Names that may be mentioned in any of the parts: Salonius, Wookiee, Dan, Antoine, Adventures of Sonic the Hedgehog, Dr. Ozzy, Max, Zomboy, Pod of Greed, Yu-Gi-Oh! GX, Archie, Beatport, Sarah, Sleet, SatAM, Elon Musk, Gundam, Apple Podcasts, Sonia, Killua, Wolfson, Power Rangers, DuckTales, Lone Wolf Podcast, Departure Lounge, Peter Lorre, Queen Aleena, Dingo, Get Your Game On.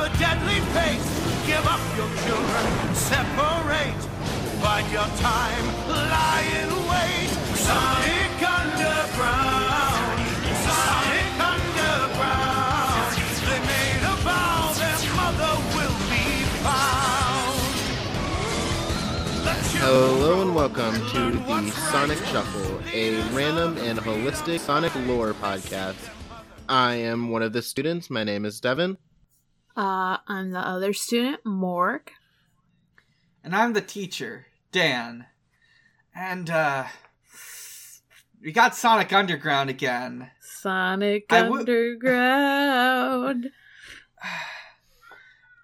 a deadly pace. Give up your children, separate. Bide your time, lie in wait. Sonic Underground, Sonic Underground. They made a vow their mother will be found. Hello and welcome to the Sonic Shuffle, a random and holistic Sonic lore podcast. I am one of the students. My name is Devon. I'm the other student, Morg. And I'm the teacher, Dan. And, we got Sonic Underground again. Underground.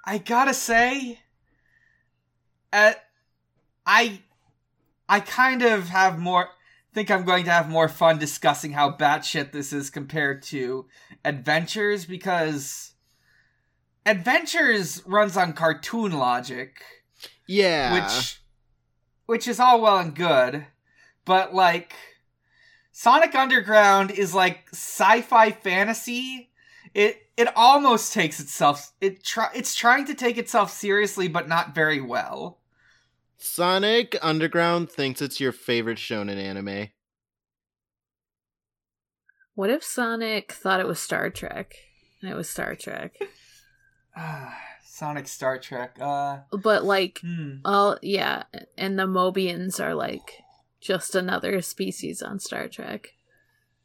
I gotta say, I kind of have more... I think I'm going to have more fun discussing how batshit this is compared to Adventures, because Adventures runs on cartoon logic. Yeah. Which is all well and good, but like Sonic Underground is like sci-fi fantasy. It almost takes itself it's trying to take itself seriously but not very well. Sonic Underground thinks it's your favorite shonen anime. What if Sonic thought it was Star Trek? And it was Star Trek. Sonic Star Trek. But like, yeah, and the Mobians are like just another species on Star Trek.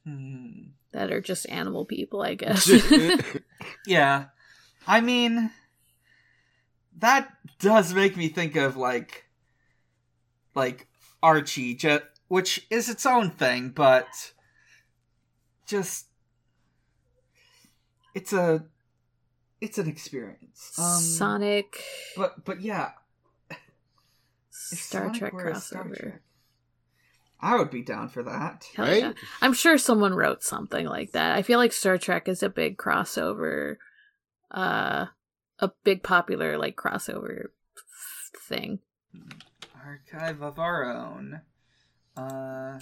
That are just animal people, I guess. Yeah. I mean, that does make me think of like Archie, which is its own thing, but just it's an experience. Sonic, but yeah, Star Trek crossover. Star Trek, I would be down for that, right? Yeah. I'm sure someone wrote something like that. I feel like Star Trek is a big crossover, a big popular like crossover thing. Archive of Our Own. I'm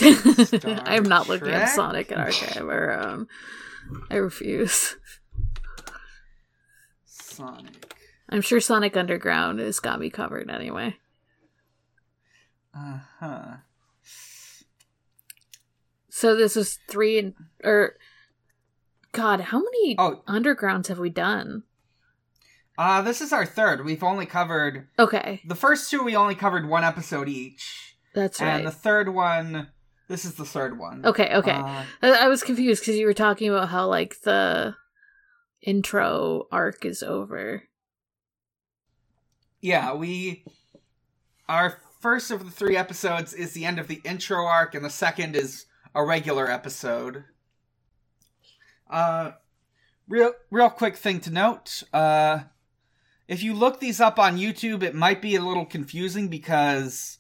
not Trek? Looking at Sonic and Archive of Our Own. I refuse. Sonic. I'm sure Sonic Underground has got me covered anyway. Uh-huh. So this is God, how many Undergrounds have we done? This is our third. We've only covered... Okay. The first two, we only covered one episode each. That's right. And the third one... This is the third one. Okay. I was confused because you were talking about how, like, the intro arc is over. Yeah, Our first of the three episodes is the end of the intro arc, and the second is a regular episode. Real quick thing to note... If you look these up on YouTube, it might be a little confusing because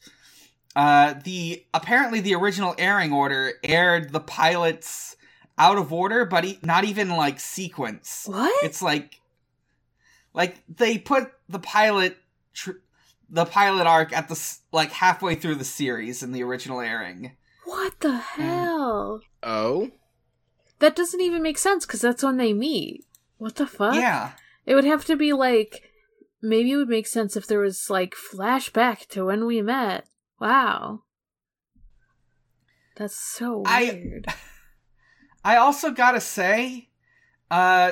apparently the original airing order aired the pilots out of order, but not even like sequence. What? It's like they put the pilot arc at the like halfway through the series in the original airing. What the hell? That doesn't even make sense because that's when they meet. What the fuck? Yeah, it would have to be like. Maybe it would make sense if there was, like, flashback to when we met. Wow. That's so weird. I also gotta say, the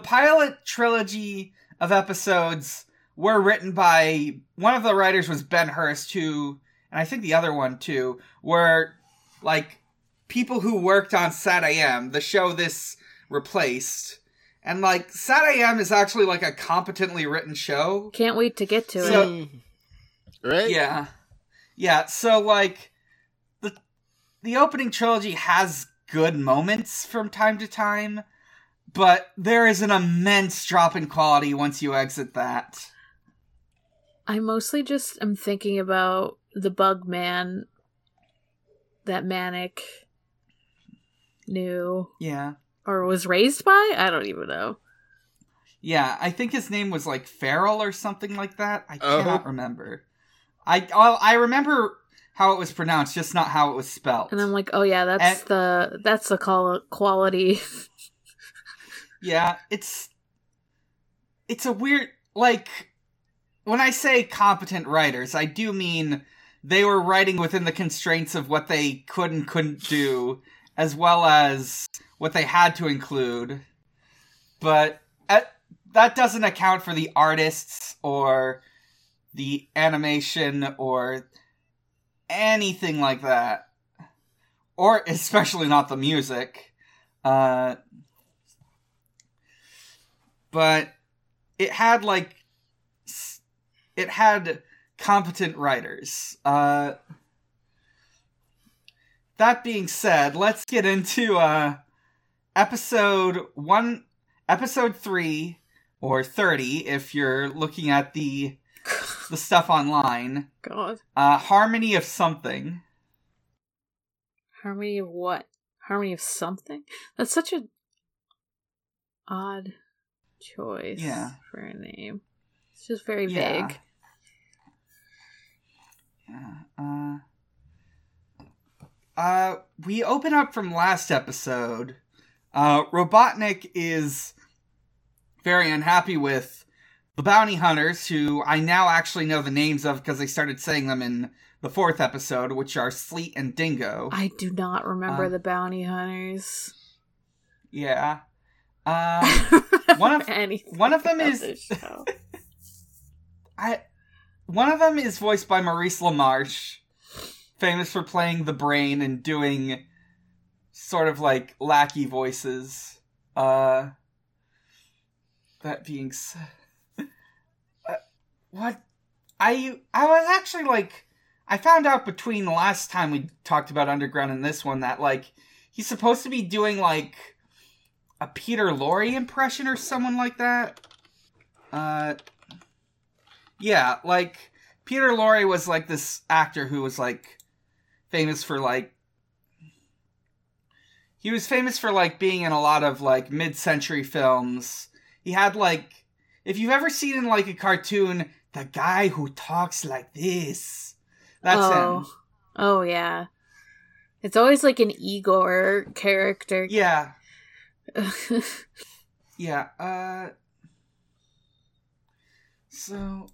pilot trilogy of episodes were written by... One of the writers was Ben Hurst, who... And I think the other one, too, were, like, people who worked on SatAM, the show this replaced... And, like, SatAM is actually, like, a competently written show. Can't wait to get to it. Right? Yeah. Yeah, so, like, the opening trilogy has good moments from time to time, but there is an immense drop in quality once you exit that. I mostly just am thinking about the bug man that Manic knew. Yeah. Or was raised by? I don't even know. Yeah, I think his name was like Farrell or something like that. I cannot remember. I remember how it was pronounced, just not how it was spelled. And I'm like, oh yeah, that's the quality. Yeah, it's a weird, like, when I say competent writers, I do mean they were writing within the constraints of what they could and couldn't do, as well as what they had to include. But that doesn't account for the artists or the animation or anything like that. Or especially not the music. But it had, like, it had competent writers. That being said, let's get into episode 3 or 30 if you're looking at the stuff online. God. Harmony of something. Harmony of what? Harmony of something? That's such an odd choice for a name. It's just very vague. Yeah. We open up from last episode. Robotnik is very unhappy with the bounty hunters, who I now actually know the names of because they started saying them in the 4th episode, which are Sleet and Dingo. I do not remember the bounty hunters. Yeah. One of them is voiced by Maurice LaMarche, famous for playing the Brain and doing sort of like lackey voices. That being said, I was actually like, I found out between the last time we talked about Underground and this one that, like, he's supposed to be doing, like, a Peter Lorre impression or someone like that. Yeah, like, Peter Lorre was, like, this actor who was, like, famous for, like, he was famous for, like, being in a lot of, like, mid-century films. He had, like, if you've ever seen in, like, a cartoon, the guy who talks like this, that's him. Oh, yeah. It's always, like, an Igor character. Yeah. Yeah, so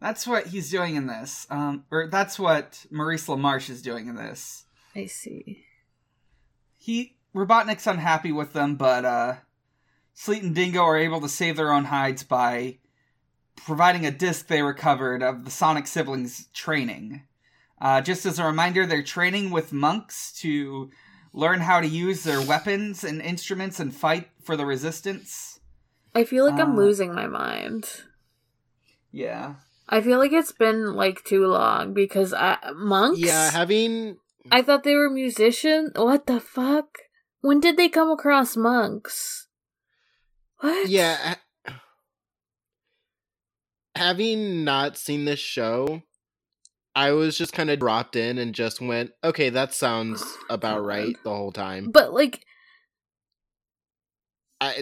that's what he's doing in this. Or that's what Maurice LaMarche is doing in this. I see. Robotnik's unhappy with them, but Sleet and Dingo are able to save their own hides by providing a disc they recovered of the Sonic siblings' training. Just as a reminder, they're training with monks to learn how to use their weapons and instruments and fight for the resistance. I feel like I'm losing my mind. Yeah. I feel like it's been, like, too long because monks? Yeah, I thought they were musicians. What the fuck? When did they come across monks? What? Yeah. Having not seen this show, I was just kind of dropped in and just went, okay, that sounds about right the whole time. But, like,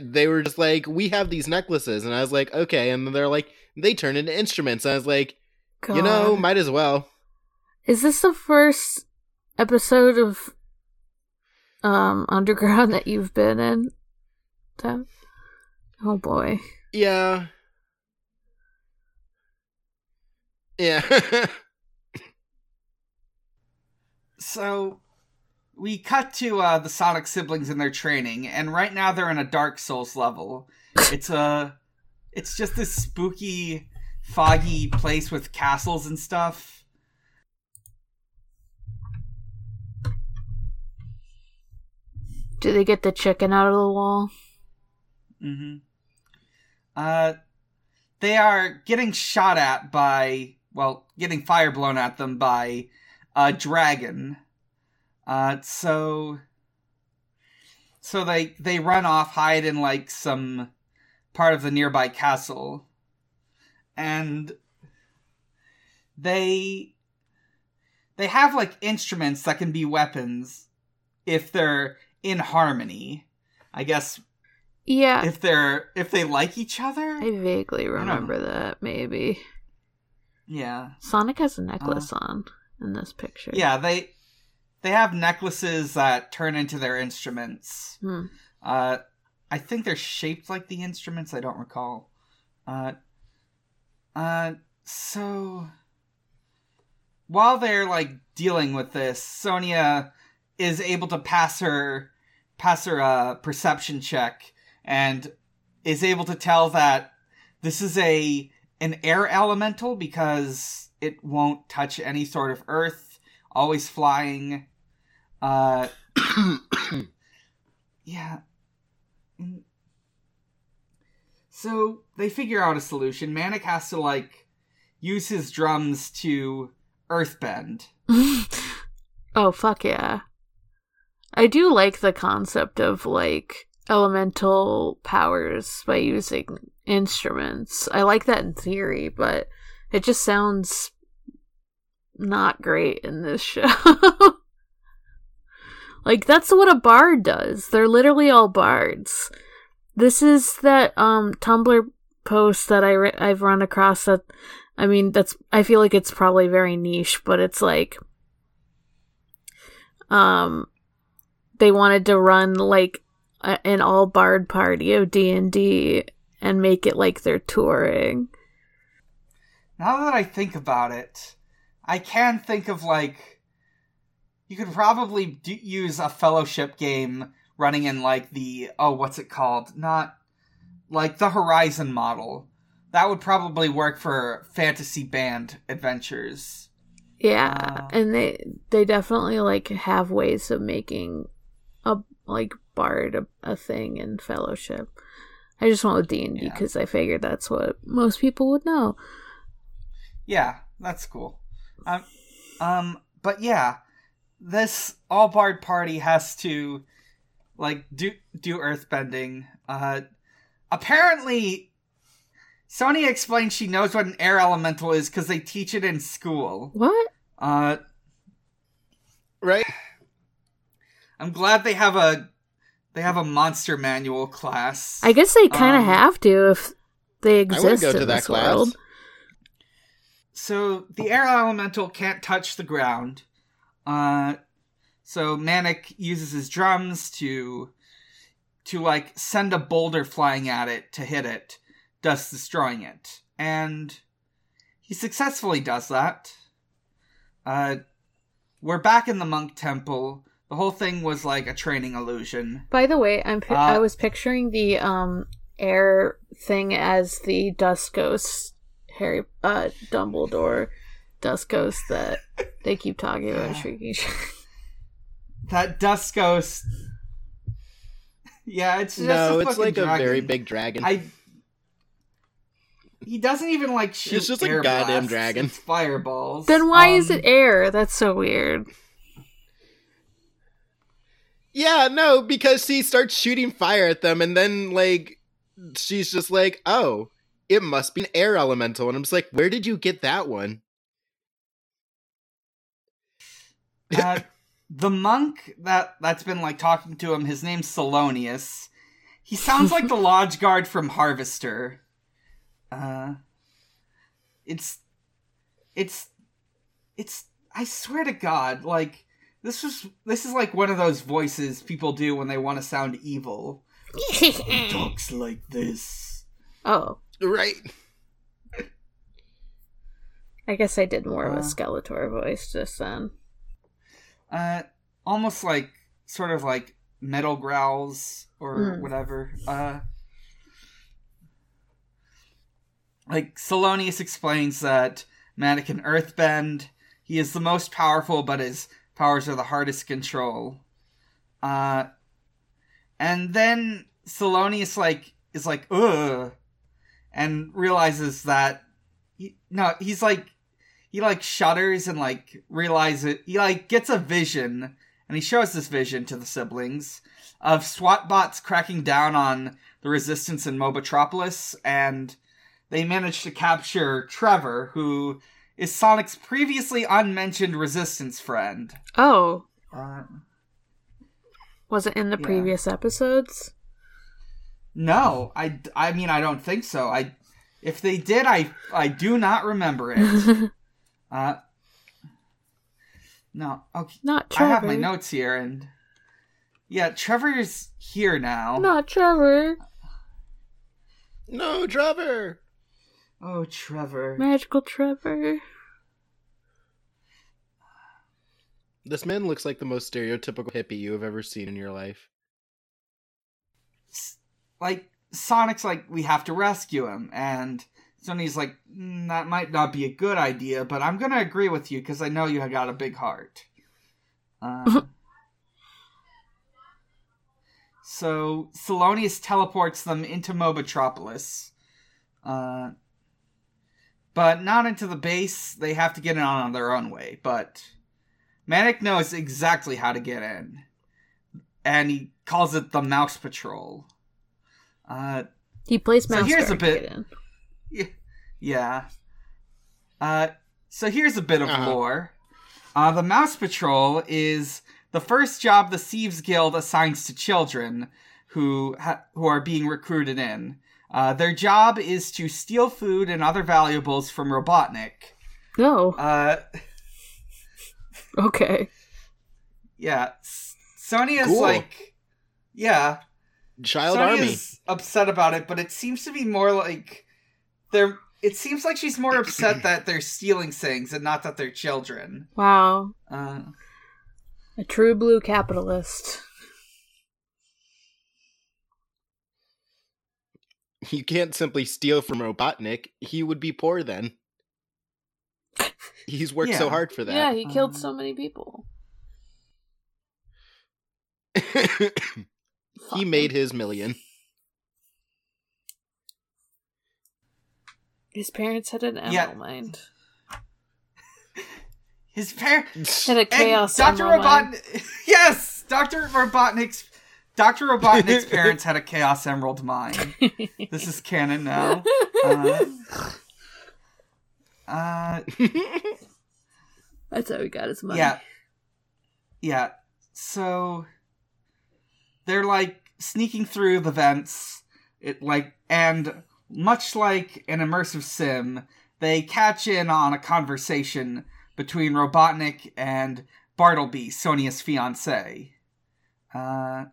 they were just like, we have these necklaces. And I was like, okay. And they're like, they turn into instruments. And I was like, God. You know, might as well. Is this the first episode of Underground that you've been in? Oh boy. Yeah. So we cut to the Sonic siblings in their training, and right now they're in a Dark Souls level. It's just this spooky, foggy place with castles and stuff. Do they get the chicken out of the wall? Mm-hmm. They are getting shot at by, well, getting fire blown at them by a dragon. So they run off, hide in, like, some part of the nearby castle. And they have, like, instruments that can be weapons if they're in harmony, I guess. Yeah. If they like each other? I vaguely remember that, maybe. Yeah. Sonic has a necklace on in this picture. Yeah, they have necklaces that turn into their instruments. I think they're shaped like the instruments, I don't recall. So while they're like dealing with this, Sonia is able to pass her perception check and is able to tell that this is an air elemental because it won't touch any sort of earth, always flying. Yeah. So they figure out a solution. Manic has to, use his drums to earthbend. Oh, fuck yeah. I do like the concept of, elemental powers by using instruments. I like that in theory, but it just sounds not great in this show. That's what a bard does. They're literally all bards. This is that Tumblr post that I've run across that, I feel like it's probably very niche, but it's they wanted to run an all bard party of D&D and make it like they're touring. Now that I think about it, I can think of you could probably use a fellowship game running in what's it called? Not the Horizon model. That would probably work for fantasy band adventures. Yeah, and they definitely have ways of making a bard a thing in fellowship. I just went with D&D because I figured that's what most people would know. Yeah, that's cool. But yeah, this all bard party has to do earthbending. Apparently, Sonia explains she knows what an air elemental is because they teach it in school. What? Right. I'm glad they have a monster manual class. I guess they kind of have to if they exist. I would go to that class. World. So the air elemental can't touch the ground. So Manic uses his drums to send a boulder flying at it to hit it, thus destroying it. And he successfully does that. We're back in the monk temple. The whole thing was a training illusion. By the way, I was picturing the air thing as the Dust Ghost, Harry Dumbledore Dust Ghost that they keep talking about. Shrieking. That Dust Ghost. Yeah, it's just it's a very big dragon. He doesn't even shoot. It's just air goddamn dragon. It's fireballs. Then why is it air? That's so weird. Yeah, no, because she starts shooting fire at them, and then she's just oh, it must be an air elemental, and I'm just where did you get that one? The monk that's been talking to him, his name's Salonius. He sounds like the lodge guard from Harvester. It's I swear to God, this is one of those voices people do when they want to sound evil. He talks like this. Oh, right. I guess I did more of a Skeletor voice just then. Almost sort of metal growls or whatever. Salonius explains that Manic can earthbend. He is the most powerful, but his powers are the hardest to control. And then Salonius is ugh, and realizes that he shudders and realizes he gets a vision, and he shows this vision to the siblings of SWAT bots cracking down on the resistance in Mobotropolis, and they manage to capture Trevor, who is Sonic's previously unmentioned resistance friend. Oh. Was it in the previous episodes? No, I don't think so. If they did, I do not remember it. No, okay. Not Trevor. I have my notes here, and yeah, Trevor's here now. Not Trevor. No, Trevor. Oh, Trevor. Magical Trevor. This man looks like the most stereotypical hippie you have ever seen in your life. Like, Sonic's like, we have to rescue him. And Sony's like, that might not be a good idea, but I'm going to agree with you because I know you have got a big heart. So Salonius teleports them into Mobotropolis. But not into the base. They have to get in on their own way. But Manic knows exactly how to get in. And he calls it the Mouse Patrol. He plays Mouse Guard to get in. Yeah. So here's a bit of lore. The Mouse Patrol is the first job the Thieves Guild assigns to children who are being recruited in. Their job is to steal food and other valuables from Robotnik. No. Okay. Yeah. Sonia's cool. Yeah. Child Sonia's army. Sonia's upset about it, but it seems to be more like they're... It seems like she's more upset that they're stealing things and not that they're children. Wow. A true blue capitalist. You can't simply steal from Robotnik. He would be poor then. He's worked so hard for that. Yeah, he killed so many people. He made his million. His parents had an animal mind. His parents had a chaos animal mind. Yes, Dr. Robotnik's parents had a chaos emerald mind. This is canon now. That's how he got his money. Yeah. So they're sneaking through the vents. Much like an immersive sim, they catch in on a conversation between Robotnik and Bartleby, Sonia's fiancé. Dr.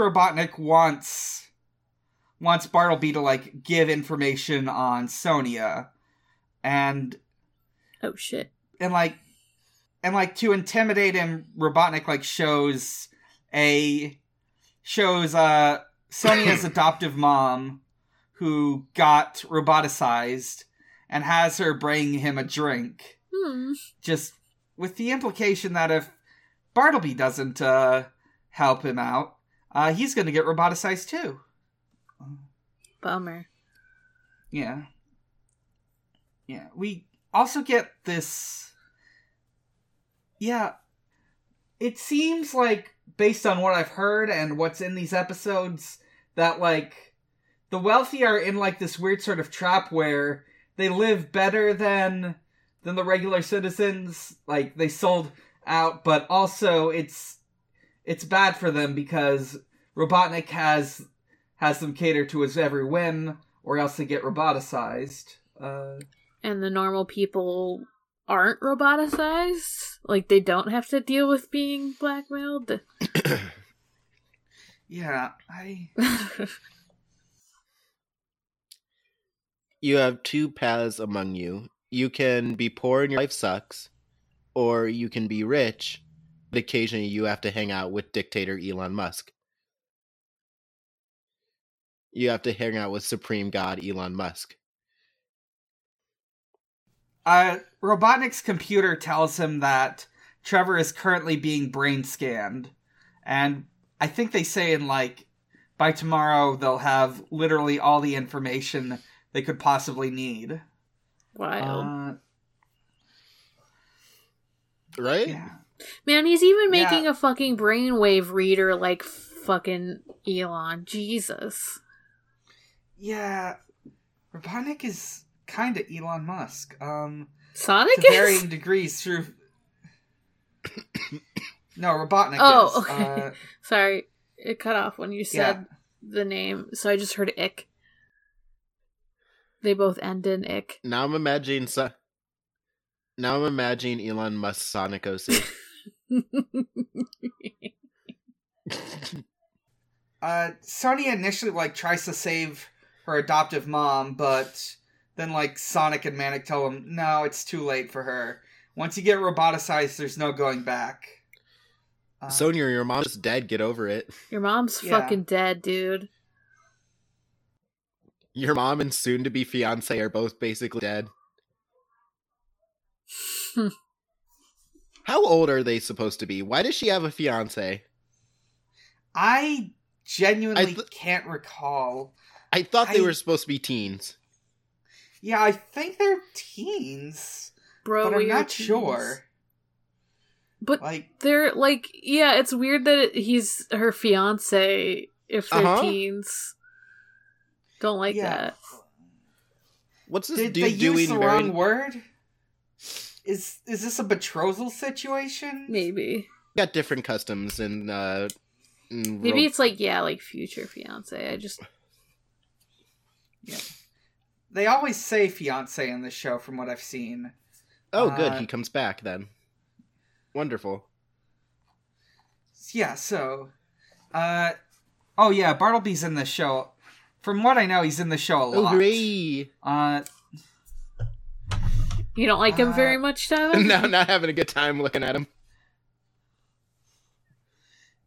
Robotnik wants Bartleby to, give information on Sonia. And... Oh, shit. And to intimidate him, Robotnik, shows Sonia's adoptive mom... who got roboticized and has her bring him a drink. Just with the implication that if Bartleby doesn't help him out, he's going to get roboticized too. Bummer. Yeah. Yeah. We also get this... Yeah. It seems based on what I've heard and what's in these episodes, that the wealthy are in, this weird sort of trap where they live better than the regular citizens. They sold out, but also it's bad for them because Robotnik has them cater to his every whim, or else they get roboticized. And the normal people aren't roboticized? They don't have to deal with being blackmailed? You have two paths among you. You can be poor and your life sucks, or you can be rich, but occasionally you have to hang out with dictator Elon Musk. You have to hang out with Supreme God Elon Musk. Robotnik's computer tells him that Trevor is currently being brain scanned, and I think they say by tomorrow they'll have literally all the information they could possibly need. Wild. Right? Yeah. Man, he's even making a fucking brainwave reader like fucking Elon. Jesus. Yeah. Robotnik is kind of Elon Musk. Sonic is? To varying degrees through... No, Robotnik is. Oh, okay. Sorry. It cut off when you said the name, so I just heard ick. They both end in ick. Now I'm imagining Elon Musk Sonic OC. Sonia initially tries to save her adoptive mom, but Then, like, Sonic and Manic tell him, no, it's too late for her. Once you get roboticized, there's no going back. Sonia, your mom's dead. Get over it. Your mom's fucking dead, dude. Your mom and soon-to-be fiancé are both basically dead. How old are they supposed to be? Why does she have a fiancé? I genuinely can't recall. I thought they were supposed to be teens. Yeah, I think they're teens. Bro, but I'm not sure. But like, they're like, yeah, it's weird that he's her fiancé if they're teens. Don't like that. What's this dude doing? Did they use the wrong word? Is this a betrothal situation? Maybe. Got different customs and maybe it's like, yeah, like future fiancé. I just... Yeah. They always say fiancé in this show from what I've seen. Oh, good. He comes back then. Wonderful. Yeah, so... oh, yeah, Bartleby's in this show... From what I know, he's in the show a lot. Hooray! You don't like him very much, though? No, not having a good time looking at him.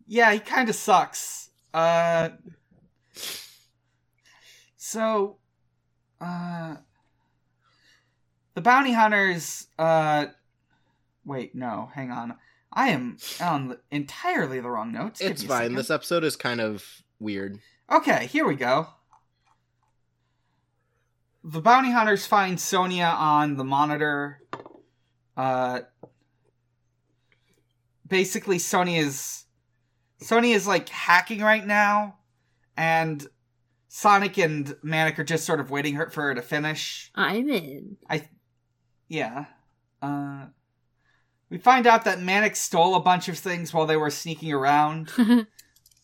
Yeah, he kind of sucks. The bounty hunters... Wait, no, hang on. I am on entirely the wrong notes. It's fine. This episode is kind of weird. Okay, here we go. The bounty hunters find Sonia on the monitor. Basically, Sonia is like hacking right now, and Sonic and Manic are just sort of waiting for her to finish. I'm in. Yeah. We find out that Manic stole a bunch of things while they were sneaking around,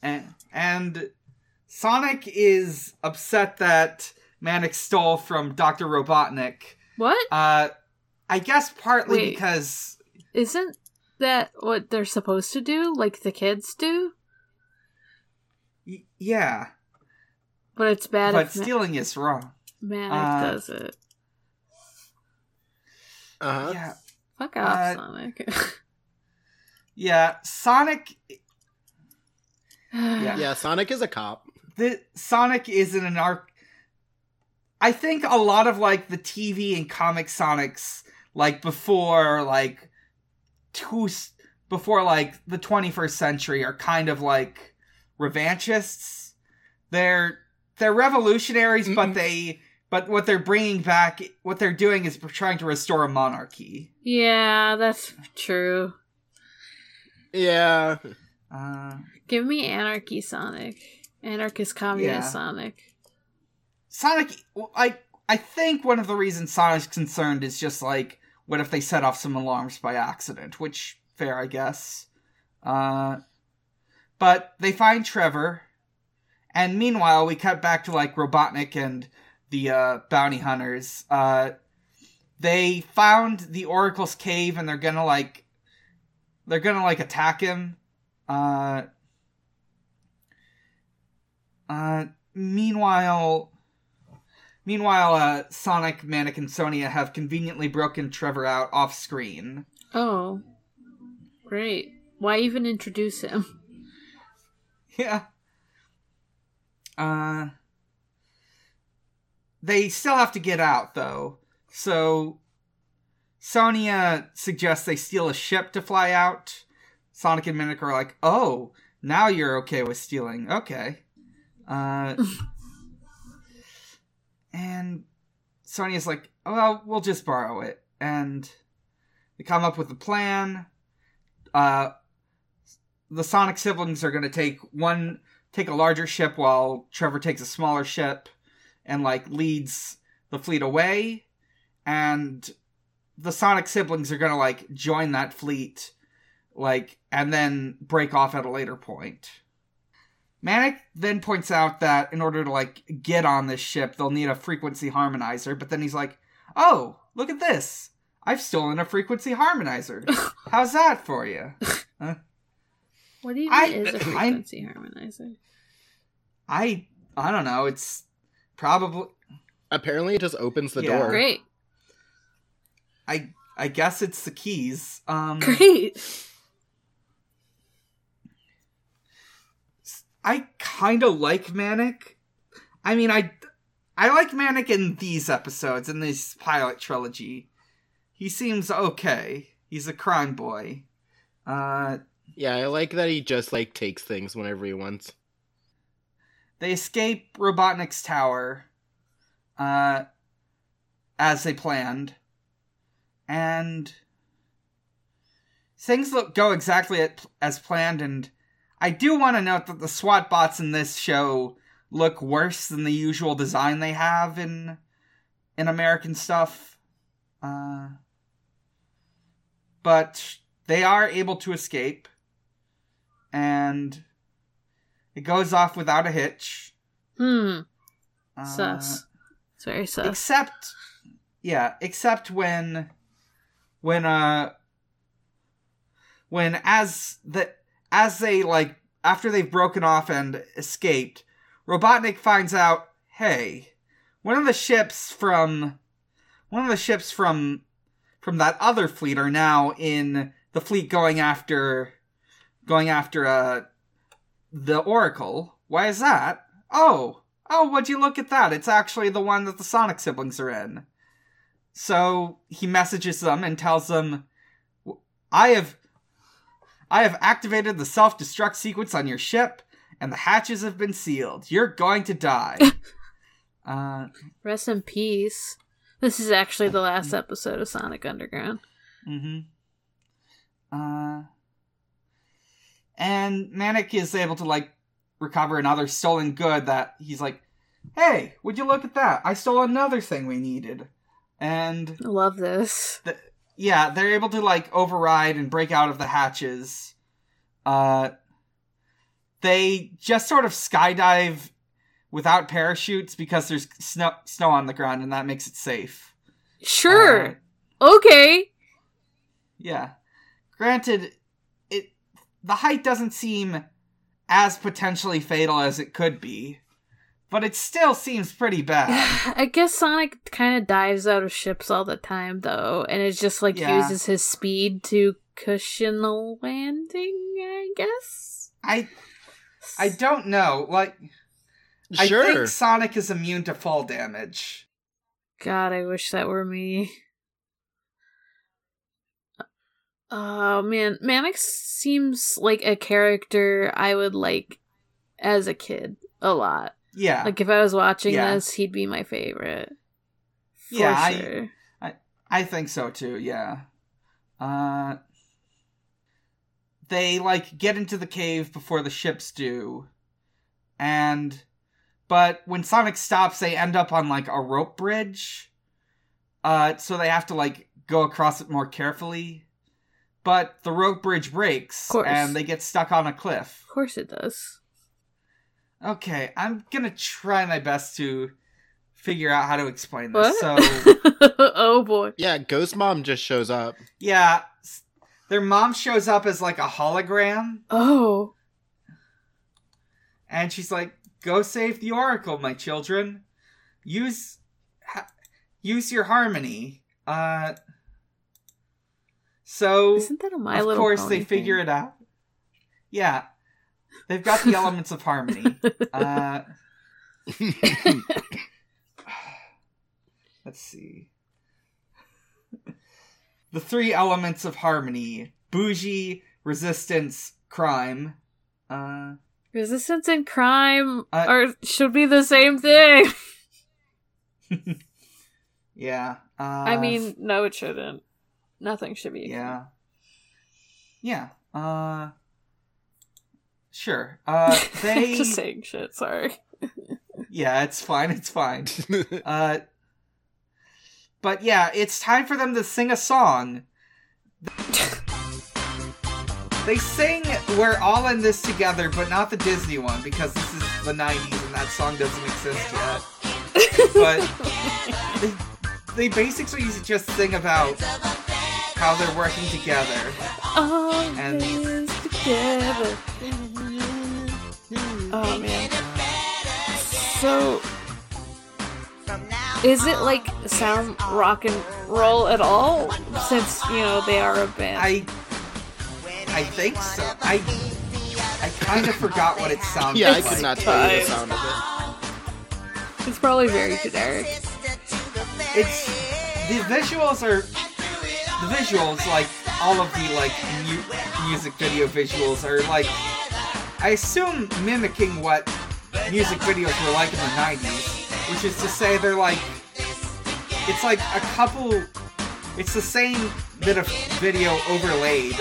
and Sonic is upset that Manic stole from Dr. Robotnik. What? I guess partly because... Isn't that what they're supposed to do? Like the kids do? Yeah. But it's bad if... But stealing is wrong. Manic does it. Uh-huh. Yeah. Fuck off, Sonic. Yeah, Sonic... Yeah, Sonic is a cop. Sonic is in an arc... I think a lot of, like, the TV and comic Sonics, like, before the 21st century are kind of, like, revanchists. They're revolutionaries, mm-hmm. but what they're bringing back, what they're doing is trying to restore a monarchy. Yeah, that's true. Yeah. Give me anarchy Sonic. Anarchist communist Sonic. Sonic, I think one of the reasons Sonic's concerned is just, like, what if they set off some alarms by accident? Which, fair, I guess. But they find Trevor. And meanwhile, we cut back to, like, Robotnik and the bounty hunters. They found the Oracle's cave, and they're gonna attack him. Meanwhile, Sonic, Manic, and Sonia have conveniently broken Trevor out off screen. Oh. Great. Why even introduce him? Yeah. They still have to get out, though. So, Sonia suggests they steal a ship to fly out. Sonic and Manic are like, oh, now you're okay with stealing. Okay. And Sonia's like, oh, well, we'll just borrow it. And they come up with a plan. The Sonic siblings are going to take a larger ship while Trevor takes a smaller ship and, like, leads the fleet away. And the Sonic siblings are going to, like, join that fleet, like, and then break off at a later point. Manic then points out that in order to, like, get on this ship, they'll need a frequency harmonizer. But then he's like, oh, look at this. I've stolen a frequency harmonizer. How's that for you? Huh? What do you mean is a frequency harmonizer? I don't know. It's probably... Apparently it just opens the door. Great. I guess it's the keys. Great. I kind of like Manic. I mean, I like Manic in these episodes, in this pilot trilogy. He seems okay. He's a crime boy. Yeah, I like that he just, like, takes things whenever he wants. They escape Robotnik's tower, as they planned. And things go exactly as planned, and I do want to note that the SWAT bots in this show look worse than the usual design they have in American stuff. But they are able to escape, and it goes off without a hitch. Sus. It's very sus. Except when as they, like, after they've broken off and escaped, Robotnik finds out, hey, one of the ships from that other fleet are now in the fleet going after the Oracle. Why is that? Oh, would you look at that? It's actually the one that the Sonic siblings are in. So he messages them and tells them, I have activated the self-destruct sequence on your ship, and the hatches have been sealed. You're going to die. Rest in peace. This is actually the last episode of Sonic Underground. Mm-hmm. And Manic is able to, like, recover another stolen good that he's like, hey, would you look at that? I stole another thing we needed. And I love this. Yeah, they're able to, like, override and break out of the hatches. They just sort of skydive without parachutes because there's snow on the ground, and that makes it safe. Sure. Okay. Yeah. Granted, the height doesn't seem as potentially fatal as it could be, but it still seems pretty bad. I guess Sonic kind of dives out of ships all the time, though, and it just, like, uses his speed to cushion the landing, I guess? I don't know. Like, sure. I think Sonic is immune to fall damage. God, I wish that were me. Oh, man. Manic seems like a character I would like as a kid a lot. Yeah. Like, if I was watching this, he'd be my favorite. For sure. I think so, too, yeah. They, like, get into the cave before the ships do. But when Sonic stops, they end up on, like, a rope bridge. So they have to, like, go across it more carefully. But the rope bridge breaks, and they get stuck on a cliff. Of course it does. Okay, I'm gonna try my best to figure out how to explain this. So, oh boy. Yeah, Ghost Mom just shows up. Yeah, their mom shows up as, like, a hologram. Oh. And she's like, go save the Oracle, my children. Use your harmony. So, isn't that a My Little Pony? Of course, they figure it out. Yeah. They've got the elements of harmony. Let's see. The three elements of harmony. Bougie, resistance, crime. Resistance and crime should be the same thing. Yeah. I mean, no, it shouldn't. Nothing should be. Yeah. Yeah. Sure. They just saying shit, sorry. Yeah, it's fine. But yeah, it's time for them to sing a song. They sing We're All in This Together, but not the Disney one, because this is the 90s and that song doesn't exist yet. But they basically just sing about how they're working together. Together. Oh man. So, Is it, like, sound rock and roll at all? Since, you know, they are a band. I think so. I kind of forgot what it sounded like. Yeah, I could not tell you the sound of it. It's probably very generic. It's... The visuals, like, all of the, like, music video visuals are, like... I assume mimicking what music videos were like in the 90s, which is to say they're like, it's like a couple, it's the same bit of video overlaid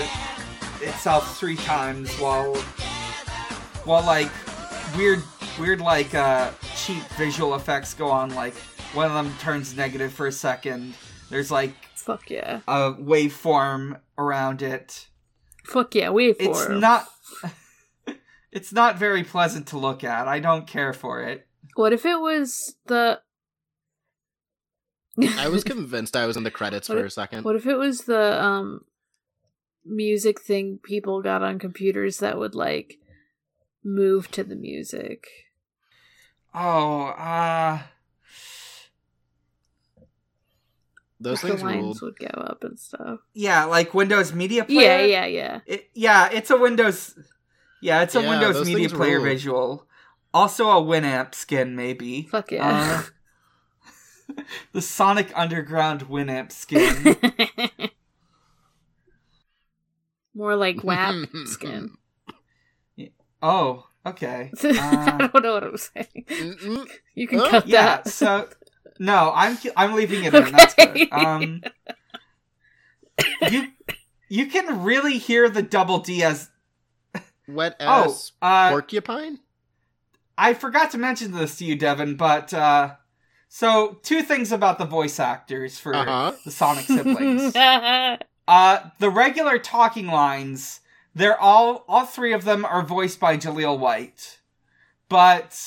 itself three times while like weird like cheap visual effects go on, like one of them turns negative for a second, there's like fuck yeah a waveform around it. Fuck yeah, waveform. It's not very pleasant to look at. I don't care for it. What if it was the... I was convinced I was in the credits for a second. What if it was the music thing people got on computers that would, like, move to the music? Oh, Those things lines would go up and stuff. Yeah, like Windows Media Player? Yeah. It's a Windows Media Player rule. Visual. Also a Winamp skin, maybe. Fuck yeah. The Sonic Underground Winamp skin. More like WAP skin. Oh, okay. I don't know what I'm saying. You can cut that. Yeah, so... No, I'm leaving it in. That's good. You can really hear the Double D as... Wet ass porcupine? I forgot to mention this to you, Devon, but so two things about the voice actors for the Sonic siblings. The regular talking lines, they're all three of them are voiced by Jaleel White. But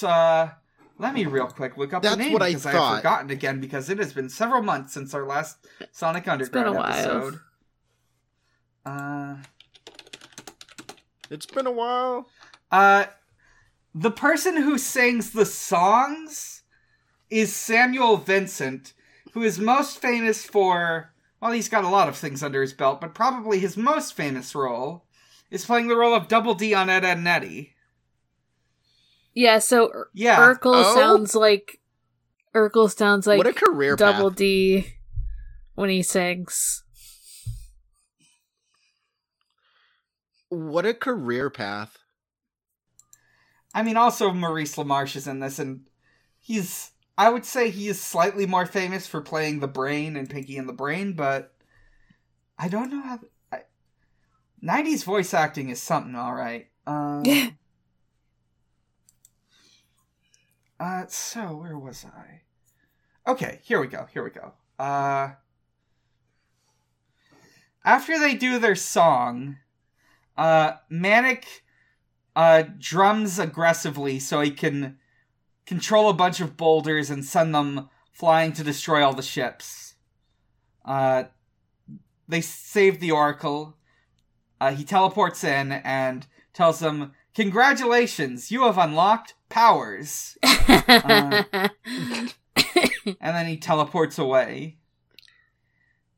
let me real quick look up the name because I've forgotten again because it has been several months since our last Sonic Underground episode. It's been a while. The person who sings the songs is Samuel Vincent, who is most famous for... Well, he's got a lot of things under his belt, but probably his most famous role is playing the role of Double D on Ed, Edd n Eddy. Yeah, so Urkel sounds like... Urkel sounds like Double D when he sings. What a career path. I mean, also Maurice LaMarche is in this, and I would say he is slightly more famous for playing the Brain and Pinky and the Brain, but I don't know how... 90s voice acting is something, alright. So, where was I? Okay, here we go. After they do their song... Manic drums aggressively so he can control a bunch of boulders and send them flying to destroy all the ships. They save the Oracle. He teleports in and tells them, "Congratulations, you have unlocked powers." And then he teleports away.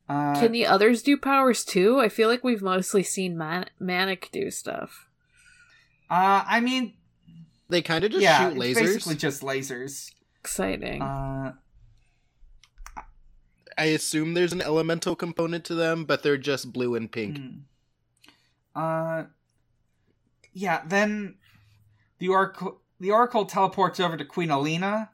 Can the others do powers too? I feel like we've mostly seen Manic do stuff. I mean... They kind of just shoot lasers. Basically just lasers. Exciting. I assume there's an elemental component to them, but they're just blue and pink. Then the Oracle teleports over to Queen Aleena.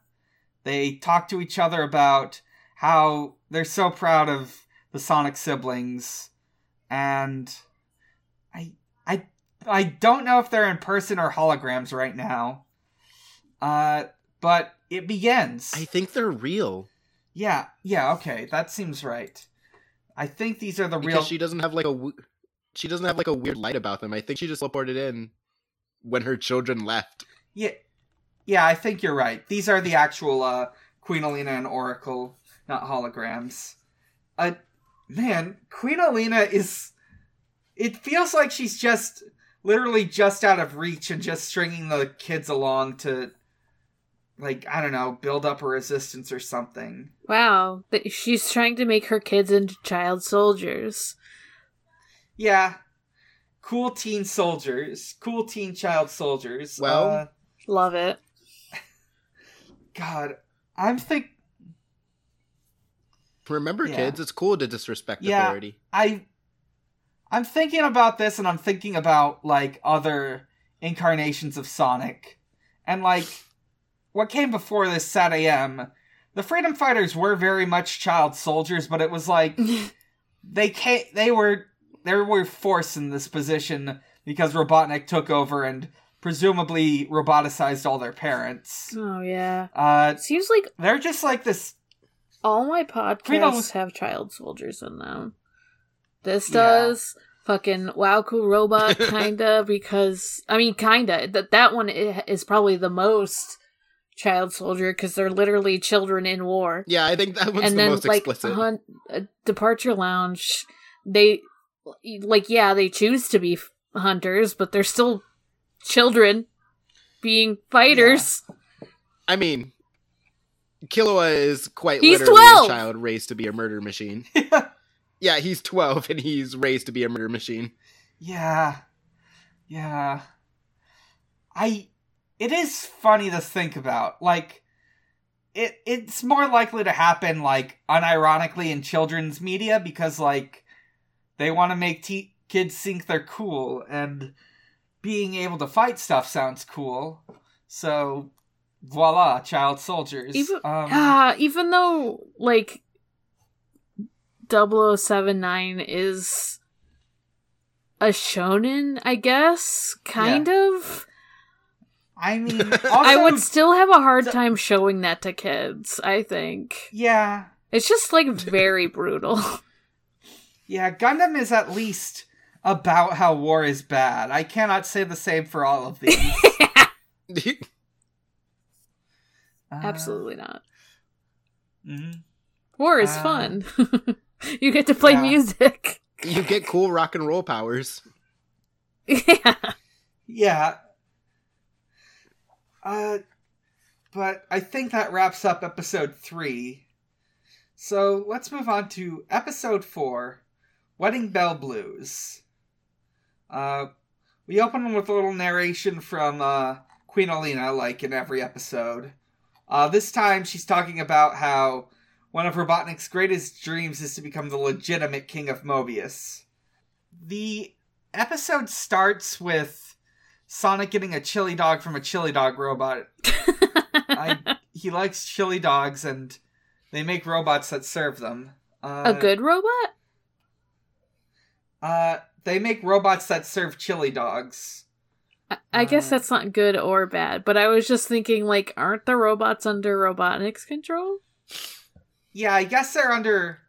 They talk to each other about how they're so proud of the Sonic siblings, and I don't know if they're in person or holograms right now, but it begins. I think they're real. Yeah, okay, that seems right. I think these are real... Because she doesn't have like a weird light about them. I think she just teleported in when her children left. Yeah, I think you're right. These are the actual Queen Aleena and Oracle, not holograms. Man, Queen Aleena is... It feels like she's just... Literally just out of reach and just stringing the kids along to... like, I don't know, build up a resistance or something. Wow. She's trying to make her kids into child soldiers. Yeah. Cool teen soldiers. Cool teen child soldiers. Well. Love it. God. Remember, kids, it's cool to disrespect authority. I'm thinking about this, and I'm thinking about, like, other incarnations of Sonic. And, like, what came before this SatAM, the Freedom Fighters were very much child soldiers, but it was like, they were forced in this position because Robotnik took over and presumably roboticized all their parents. Oh, yeah. Seems like... They're just like this... All my podcasts have child soldiers in them. This does fucking Wow Cool Robot, kinda, because... I mean, kinda. That one is probably the most child soldier, because they're literally children in war. Yeah, I think that one's most explicit. And then, like, Departure Lounge, they... Like, yeah, they choose to be hunters, but they're still children being fighters. Yeah. I mean... Killua is quite literally 12. A child raised to be a murder machine. Yeah, he's 12 and he's raised to be a murder machine. Yeah. It is funny to think about. Like, it's more likely to happen, like, unironically in children's media because, like, they want to make kids think they're cool, and being able to fight stuff sounds cool. So... Voila, child soldiers. Even though, like, 0079 is a shonen, I guess, kind of. I mean, also, I would still have a hard time showing that to kids, I think. Yeah. It's just, like, very brutal. Yeah, Gundam is at least about how war is bad. I cannot say the same for all of these. Absolutely not. Mm-hmm. War is fun. You get to play music. You get cool rock and roll powers. Yeah. Yeah. But I think that wraps up episode 3. So let's move on to episode 4, Wedding Bell Blues. We open with a little narration from Queen Aleena, like in every episode. This time, she's talking about how one of Robotnik's greatest dreams is to become the legitimate king of Mobius. The episode starts with Sonic getting a chili dog from a chili dog robot. He likes chili dogs, and they make robots that serve them. A good robot? They make robots that serve chili dogs. I guess that's not good or bad, but I was just thinking, like, aren't the robots under Robotnik's control? Yeah, I guess they're under...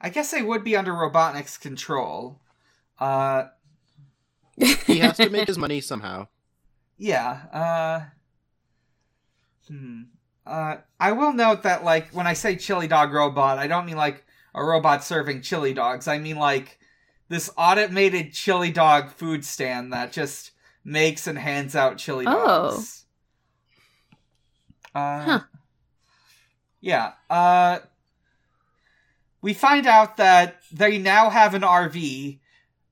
I guess they would be under Robotnik's control. He has to make his money somehow. Yeah. I will note that, like, when I say chili dog robot, I don't mean, like, a robot serving chili dogs. I mean, like, this automated chili dog food stand that just... makes and hands out chili dogs. Yeah. We find out that they now have an RV.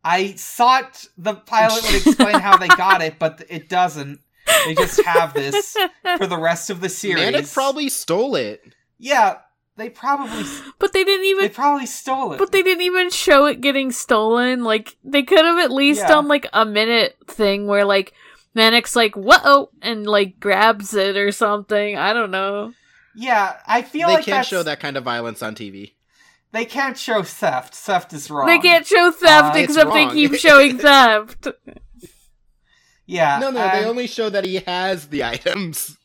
I thought the pilot would explain how they got it, but it doesn't. They just have this for the rest of the series. Manic probably stole it. Yeah, they probably... But they didn't even... They probably stole it. But they didn't even show it getting stolen. Like, they could have at least done, like, a minute thing where, like, Manic's like, whoa, and, like, grabs it or something. I don't know. Yeah, I feel like they can't show that kind of violence on TV. They can't show theft. Theft is wrong. They can't show theft, except they keep showing theft. Yeah. No, they only show that he has the items.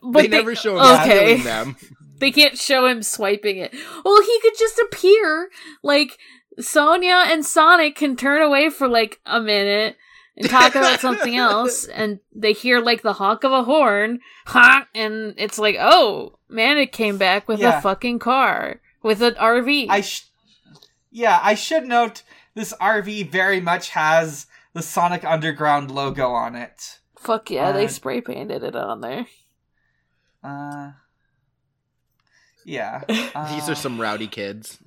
But they never show him stealing them. They can't show him swiping it. Well, he could just appear. Like, Sonia and Sonic can turn away for, like, a minute and talk about something else, and they hear, like, the honk of a horn, and it's like, oh, Manic came back with a fucking car. With an RV. I should note this RV very much has the Sonic Underground logo on it. Fuck yeah, they spray painted it on there. Yeah. These are some rowdy kids.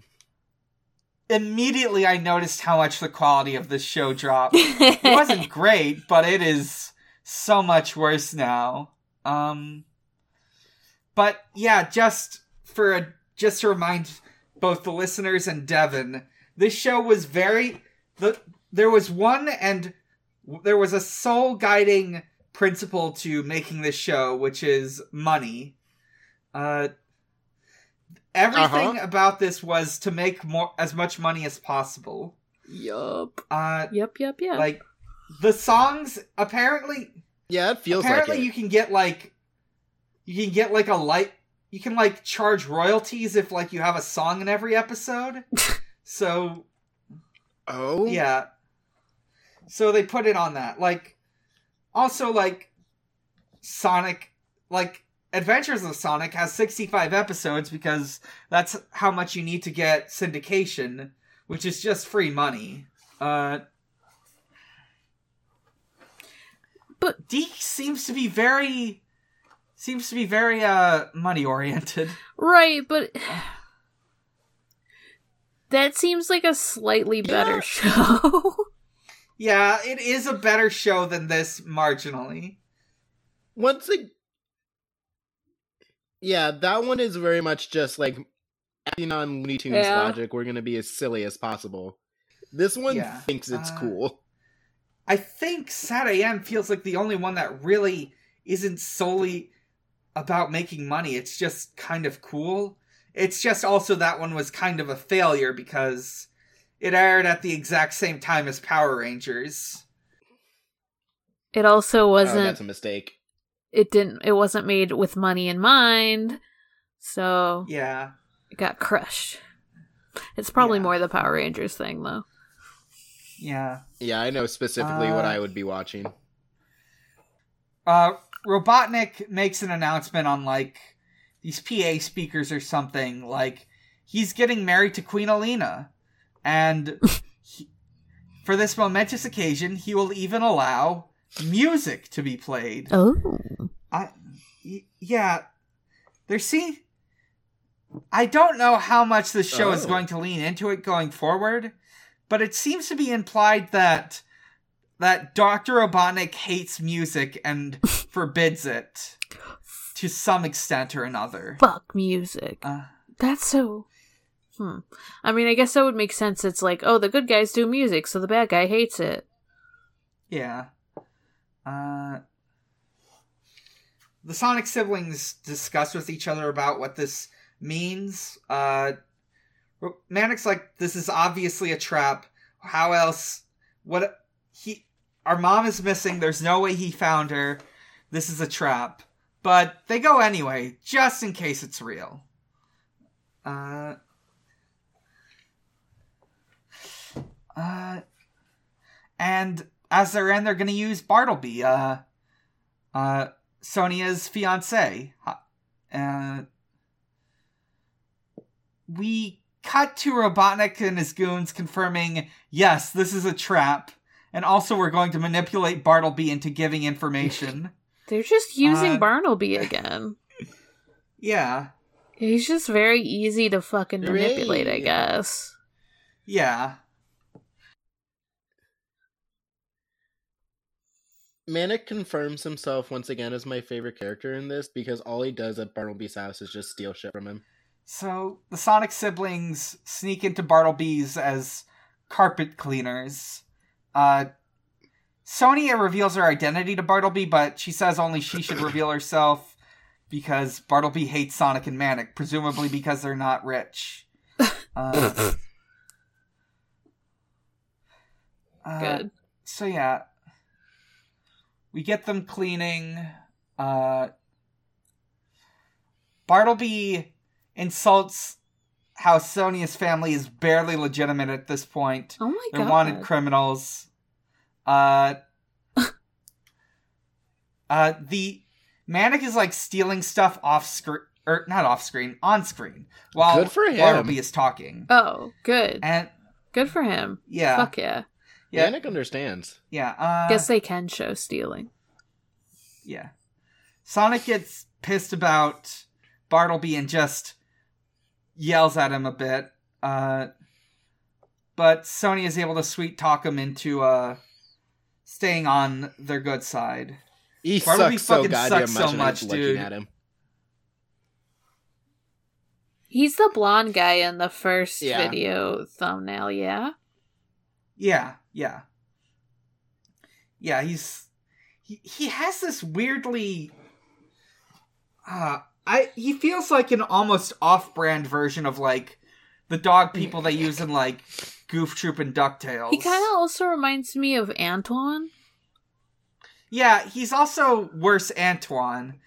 Immediately I noticed how much the quality of this show dropped. It wasn't great, but it is so much worse now. But yeah, just to remind both the listeners and Devon, this show was there was a sole guiding principle to making this show, which is money. Everything about this was to make as much money as possible. Yup. Yep. Like, the songs, apparently... Yeah, it feels like it. Apparently you can get, like... You can get, like, a light... You can, like, charge royalties if, like, you have a song in every episode. So... Oh? Yeah. So they put it on that. Like, also, like, Sonic... Like... Adventures of Sonic has 65 episodes because that's how much you need to get syndication, which is just free money. But Deke seems to be very money oriented. Right, but that seems like a slightly better show. Yeah, it is a better show than this marginally. Once again, yeah, that one is very much just, like, acting on Looney Tunes logic. We're going to be as silly as possible. This one thinks it's cool. I think SatAM feels like the only one that really isn't solely about making money. It's just kind of cool. It's just also that one was kind of a failure because it aired at the exact same time as Power Rangers. It also wasn't... Oh, that's a mistake. It wasn't made with money in mind, so it got crushed. It's probably more the Power Rangers thing, though. Yeah. Yeah, I know specifically what I would be watching. Robotnik makes an announcement on, like, these PA speakers or something, like, he's getting married to Queen Aleena, and for this momentous occasion, he will even allow music to be played. Oh. I don't know how much this show is going to lean into it going forward, but it seems to be implied that Dr. Robotnik hates music and forbids it to some extent or another. Fuck music. That's so... I mean, I guess that would make sense. It's like, the good guys do music, so the bad guy hates it. Yeah. The Sonic siblings discuss with each other about what this means. Manic's like, this is obviously a trap. How else? Our mom is missing. There's no way he found her. This is a trap. But they go anyway, just in case it's real. And as they're in, they're going to use Bartleby, Sonia's fiancé. We cut to Robotnik and his goons confirming, yes, this is a trap. And also we're going to manipulate Bartleby into giving information. They're just using Bartleby again. Yeah. He's just very easy to fucking manipulate, I guess. Yeah. Manic confirms himself once again as my favorite character in this because all he does at Bartleby's house is just steal shit from him. So the Sonic siblings sneak into Bartleby's as carpet cleaners. Sonia reveals her identity to Bartleby, but she says only she should reveal herself because Bartleby hates Sonic and Manic, presumably because they're not rich. Good. So yeah. We get them cleaning. Bartleby insults how Sonia's family is barely legitimate at this point. Oh my God. They're wanted criminals. The Manic is like stealing stuff off screen, or not off screen, on screen, while Bartleby is talking. Oh, good. And good for him. Yeah. Fuck yeah. Yeah. Manic understands. Yeah. Guess they can show stealing. Yeah. Sonic gets pissed about Bartleby and just yells at him a bit. But Sonia is able to sweet talk him into staying on their good side. He sucks so goddamn much, dude. At him. He's the blonde guy in the first video thumbnail, yeah? Yeah, he's... He has this weirdly... he feels like an almost off-brand version of, like, the dog people they use in, like, Goof Troop and DuckTales. He kind of also reminds me of Antoine. Yeah, he's also worse Antoine.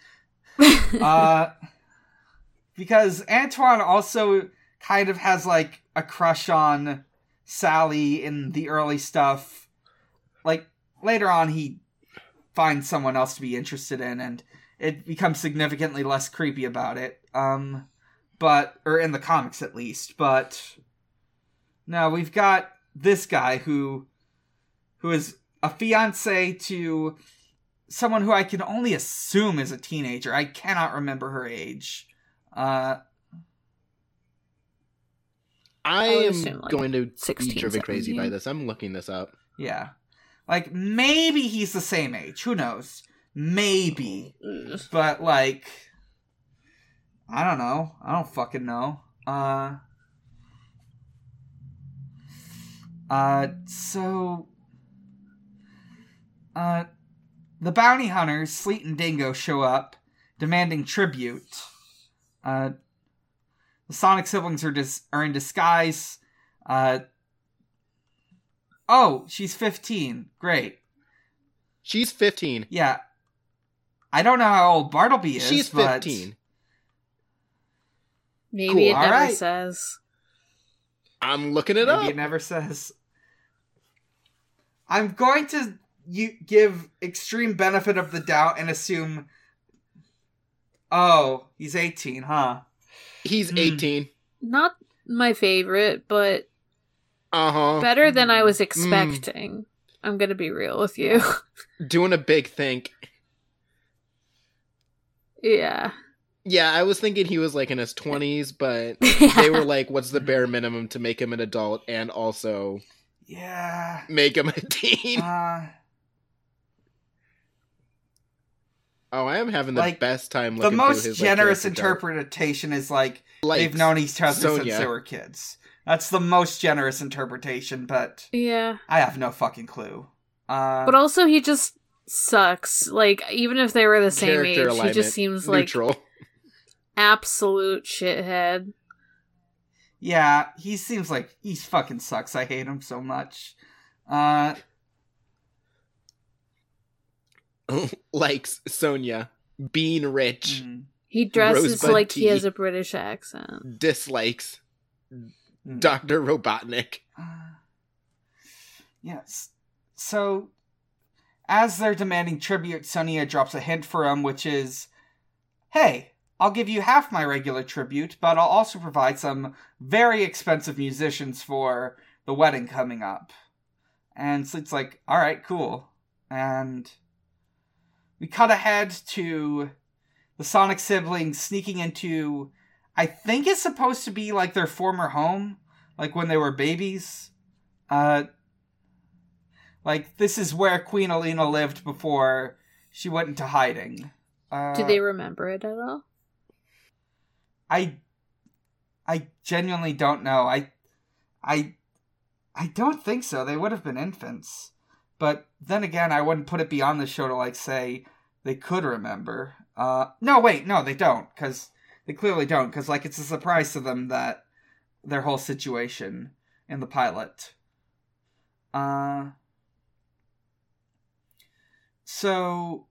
Because Antoine also kind of has, like, a crush on Sally in the early stuff. Like, later on he finds someone else to be interested in, and it becomes significantly less creepy about it. Or in the comics at least. But now we've got this guy who is a fiancé to someone who I can only assume is a teenager. I cannot remember her age. I am going to be driven crazy by this. I'm looking this up. Yeah. Like, maybe he's the same age. Who knows? Maybe. But, like, I don't know. I don't fucking know. So the bounty hunters, Sleet and Dingo, show up, demanding tribute. The Sonic siblings are in disguise. She's 15. Great. She's 15. Yeah. I don't know how old Bartleby is, she's 15. But... maybe cool. It all never right. says. I'm looking it maybe up. Maybe it never says. I'm going to give extreme benefit of the doubt and assume... oh, he's 18, huh? He's 18. Not my favorite, but better than I was expecting. I'm going to be real with you. Doing a big think. Yeah. Yeah, I was thinking he was like in his 20s, but they were like, what's the bare minimum to make him an adult and also make him a teen? Oh, I am having the best time looking through his... the most generous interpretation is, like, they've known each other since they were kids. That's the most generous interpretation, but... yeah. I have no fucking clue. But also, he just sucks. Like, even if they were the same age, he just seems neutral. Like... absolute shithead. Yeah, he seems like... he fucking sucks. I hate him so much. Like Sonia, being rich. He dresses like he has a British accent. Dislikes Dr. Robotnik. Yes. So, as they're demanding tribute, Sonia drops a hint for him, which is, hey, I'll give you half my regular tribute, but I'll also provide some very expensive musicians for the wedding coming up. And Sleet's like, alright, cool. And... we cut ahead to the Sonic siblings sneaking into, I think it's supposed to be like their former home, like when they were babies. Like this is where Queen Aleena lived before she went into hiding. Do they remember it at all? I genuinely don't know. I don't think so. They would have been infants. But then again, I wouldn't put it beyond the show to, like, say they could remember. They don't. Because they clearly don't. Because, like, it's a surprise to them that their whole situation in the pilot. So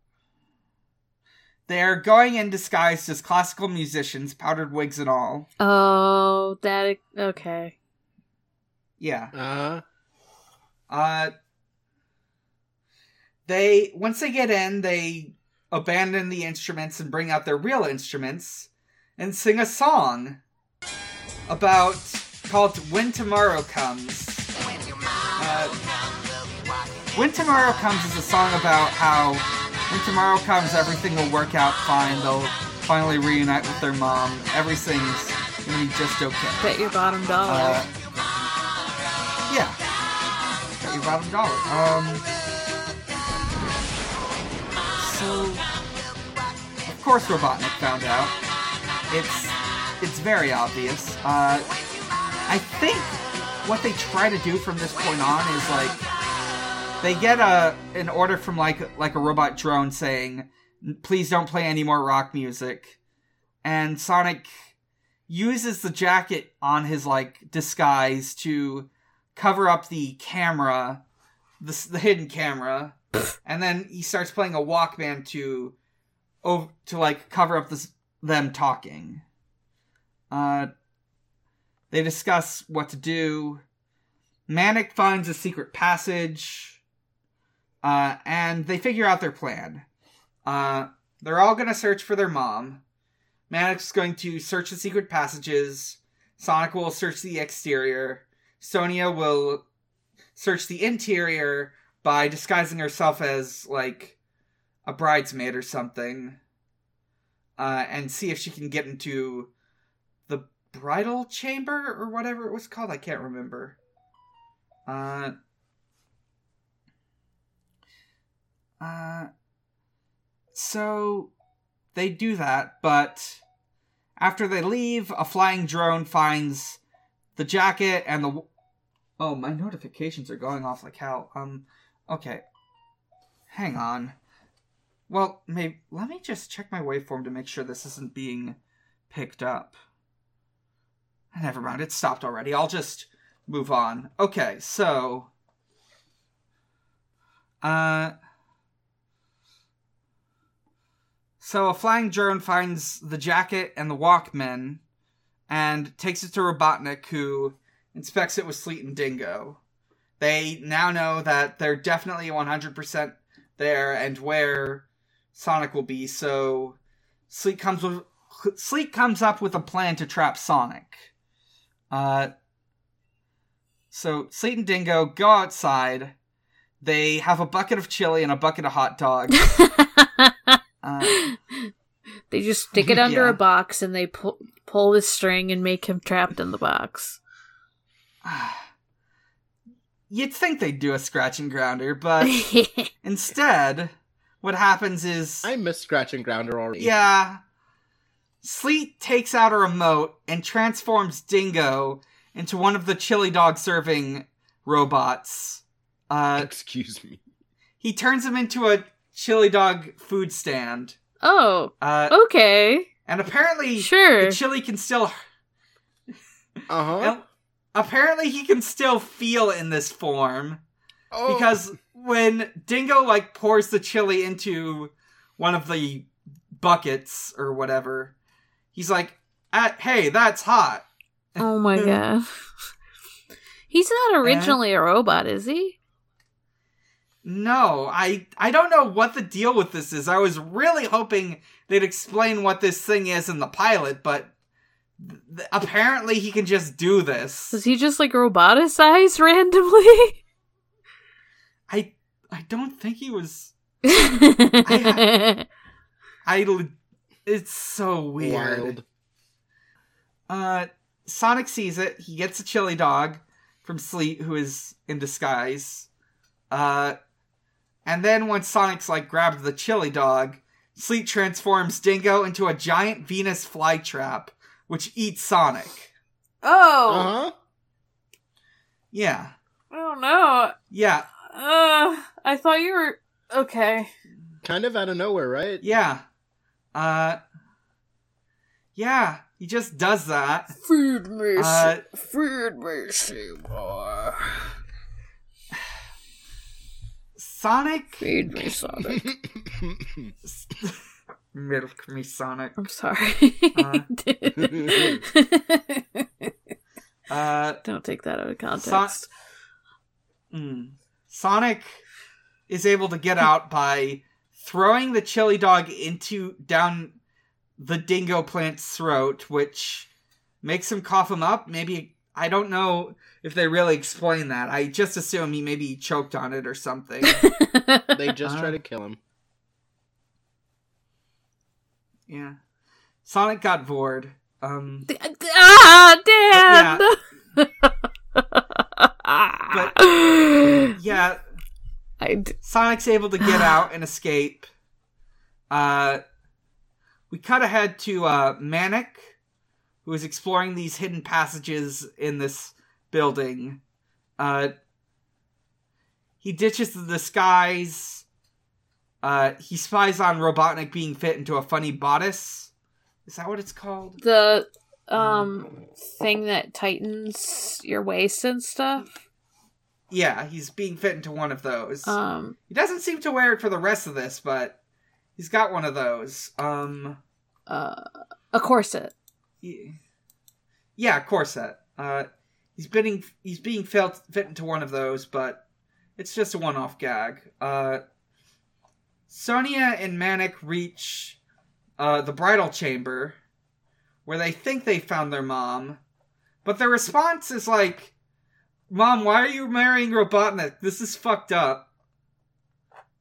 they're going in disguised as classical musicians, powdered wigs and all. Oh, that... okay. Yeah. They, once they get in, they abandon the instruments and bring out their real instruments and sing a song called When Tomorrow Comes. When Tomorrow Comes is a song about how When tomorrow comes, everything will work out fine. They'll finally reunite with their mom. Everything's gonna be just okay. Bet your bottom dollar. Yeah. Bet your bottom dollar. So, of course Robotnik found out. It's very obvious. I think what they try to do from this point on is, like, they get an order from, like a robot drone saying, please don't play any more rock music. And Sonic uses the jacket on his, like, disguise to cover up the camera, the hidden camera. And then he starts playing a Walkman to like, cover up them talking. They discuss what to do. Manic finds a secret passage. And they figure out their plan. They're all going to search for their mom. Manic's going to search the secret passages. Sonic will search the exterior. Sonia will search the interior by disguising herself as, like, a bridesmaid or something. And see if she can get into the bridal chamber or whatever it was called. I can't remember. So they do that, but after they leave, a flying drone finds the jacket and the... Oh, my notifications are going off like hell. Okay. Hang on. Well, maybe... Let me just check my waveform to make sure this isn't being picked up. Never mind, it stopped already. I'll just move on. Okay, so... So a flying drone finds the jacket and the Walkman and takes it to Robotnik, who inspects it with Sleet and Dingo. They now know that they're definitely 100% there and where Sonic will be, so Sleet comes up with a plan to trap Sonic. So Sleet and Dingo go outside. They have a bucket of chili and a bucket of hot dogs. They just stick it under a box and they pull the string and make him trapped in the box. You'd think they'd do a scratch and grounder, but instead, what happens is... I miss scratch and grounder already. Yeah. Sleet takes out a remote and transforms Dingo into one of the chili dog serving robots. Excuse me. He turns him into a chili dog food stand. Oh, okay. And apparently, sure, the chili can still... Uh-huh. Apparently he can still feel in this form. Oh. Because when Dingo, like, pours the chili into one of the buckets or whatever, he's like, hey, that's hot. Oh my god. He's not originally a robot, is he? No, I don't know what the deal with this is. I was really hoping they'd explain what this thing is in the pilot, but apparently he can just do this. Does he just, like, roboticize randomly? I don't think he was... It's so weird. Wild. Sonic sees it. He gets a chili dog from Sleet, who is in disguise. And then once Sonic's, like, grabbed the chili dog, Sleet transforms Dingo into a giant Venus flytrap, which eats Sonic. Oh! Uh-huh. Yeah. I don't know. Yeah. I thought you were... Okay. Kind of out of nowhere, right? Yeah. Yeah, he just does that. Food mercy. Food mercy, boy. Sonic? Feed me, Sonic. Milk me, Sonic. I'm sorry. Don't take that out of context. Sonic is able to get out by throwing the chili dog down the Dingo plant's throat, which makes him cough him up. Maybe, I don't know if they really explain that. I just assume he maybe choked on it or something. They just try to kill him. Yeah. Sonic got bored. Dan! Yeah. But, yeah. Sonic's able to get out and escape. We cut ahead to Manic, who is exploring these hidden passages in this building. He ditches the disguise. He spies on Robotnik being fit into a funny bodice. Is that what it's called? The thing that tightens your waist and stuff? Yeah, he's being fit into one of those. He doesn't seem to wear it for the rest of this, but he's got one of those. A corset. Yeah, a corset. He's being fit into one of those, but it's just a one-off gag. Sonia and Manic reach the bridal chamber, where they think they found their mom, but their response is like, "Mom, why are you marrying Robotnik? This is fucked up."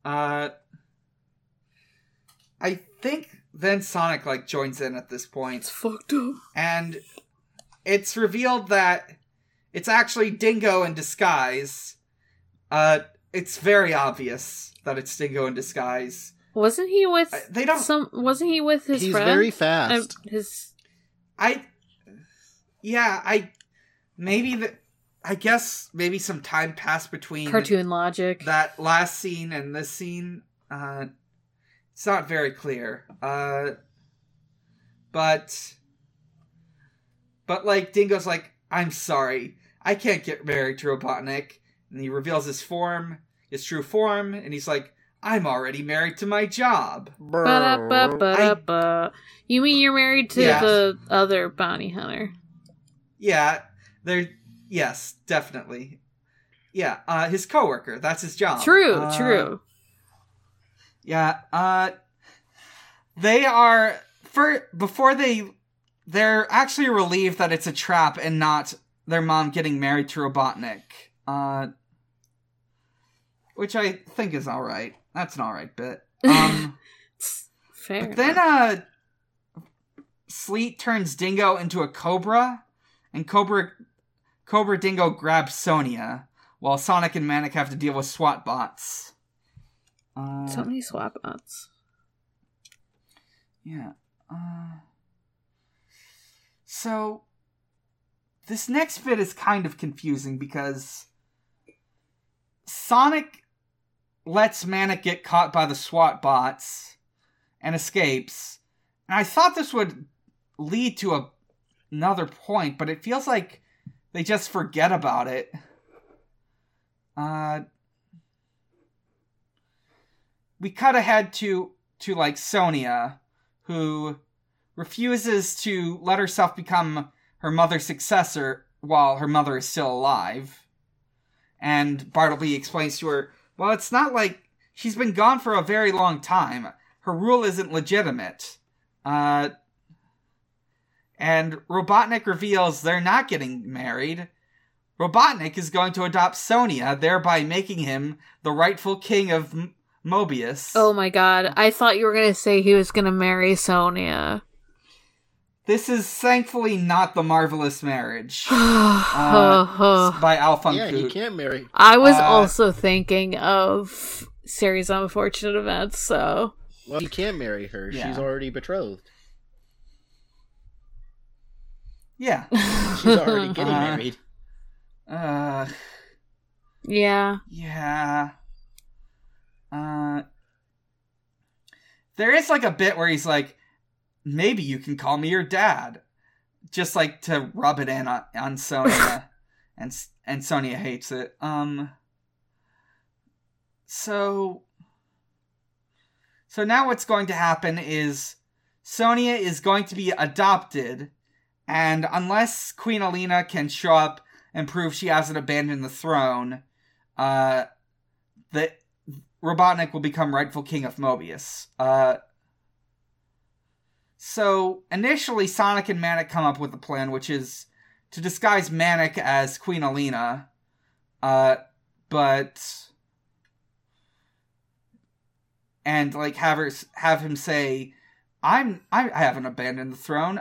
I think then Sonic joins in at this point. It's fucked up, and it's revealed that it's actually Dingo in disguise. It's very obvious that it's Dingo in disguise. Wasn't he with Wasn't he with his friend? He's very fast. I guess maybe some time passed between cartoon logic, that last scene and this scene. It's not very clear. But Dingo's like, "I'm sorry, I can't get married to Robotnik," and he reveals his true form, and he's like, "I'm already married to my job." You mean you're married to the other bounty hunter? Yeah, yes, definitely. Yeah, his coworker. That's his job. True. Yeah. They are they're actually relieved that it's a trap and not their mom getting married to Robotnik. Which I think is all right. That's an alright bit. Fair. But then Sleet turns Dingo into a cobra, and Cobra Dingo grabs Sonia, while Sonic and Manic have to deal with SWAT bots. So many SWAT bots. Yeah. So this next bit is kind of confusing because Sonic lets Manic get caught by the SWAT bots and escapes. And I thought this would lead to another point, but it feels like they just forget about it. We cut ahead to Sonia, who refuses to let herself become her mother's successor while her mother is still alive. And Bartleby explains to her, well, it's not like she's been gone for a very long time. Her rule isn't legitimate. And Robotnik reveals they're not getting married. Robotnik is going to adopt Sonia, thereby making him the rightful king of Mobius. Oh my god, I thought you were going to say he was going to marry Sonia. This is thankfully not The Marvelous Marriage by Al Funkoot. Yeah, he can't marry. I was also thinking of Series of Unfortunate Events, so... Well, he can't marry her. Yeah. She's already betrothed. Yeah. She's already getting married. Yeah. Yeah. There is a bit where he's like, "Maybe you can call me your dad," just to rub it in on Sonia, and Sonia hates it. So now what's going to happen is Sonia is going to be adopted, and unless Queen Aleena can show up and prove she hasn't abandoned the throne, that Robotnik will become rightful king of Mobius. So, initially, Sonic and Manic come up with a plan, which is to disguise Manic as Queen Aleena. And have him say, I haven't abandoned the throne.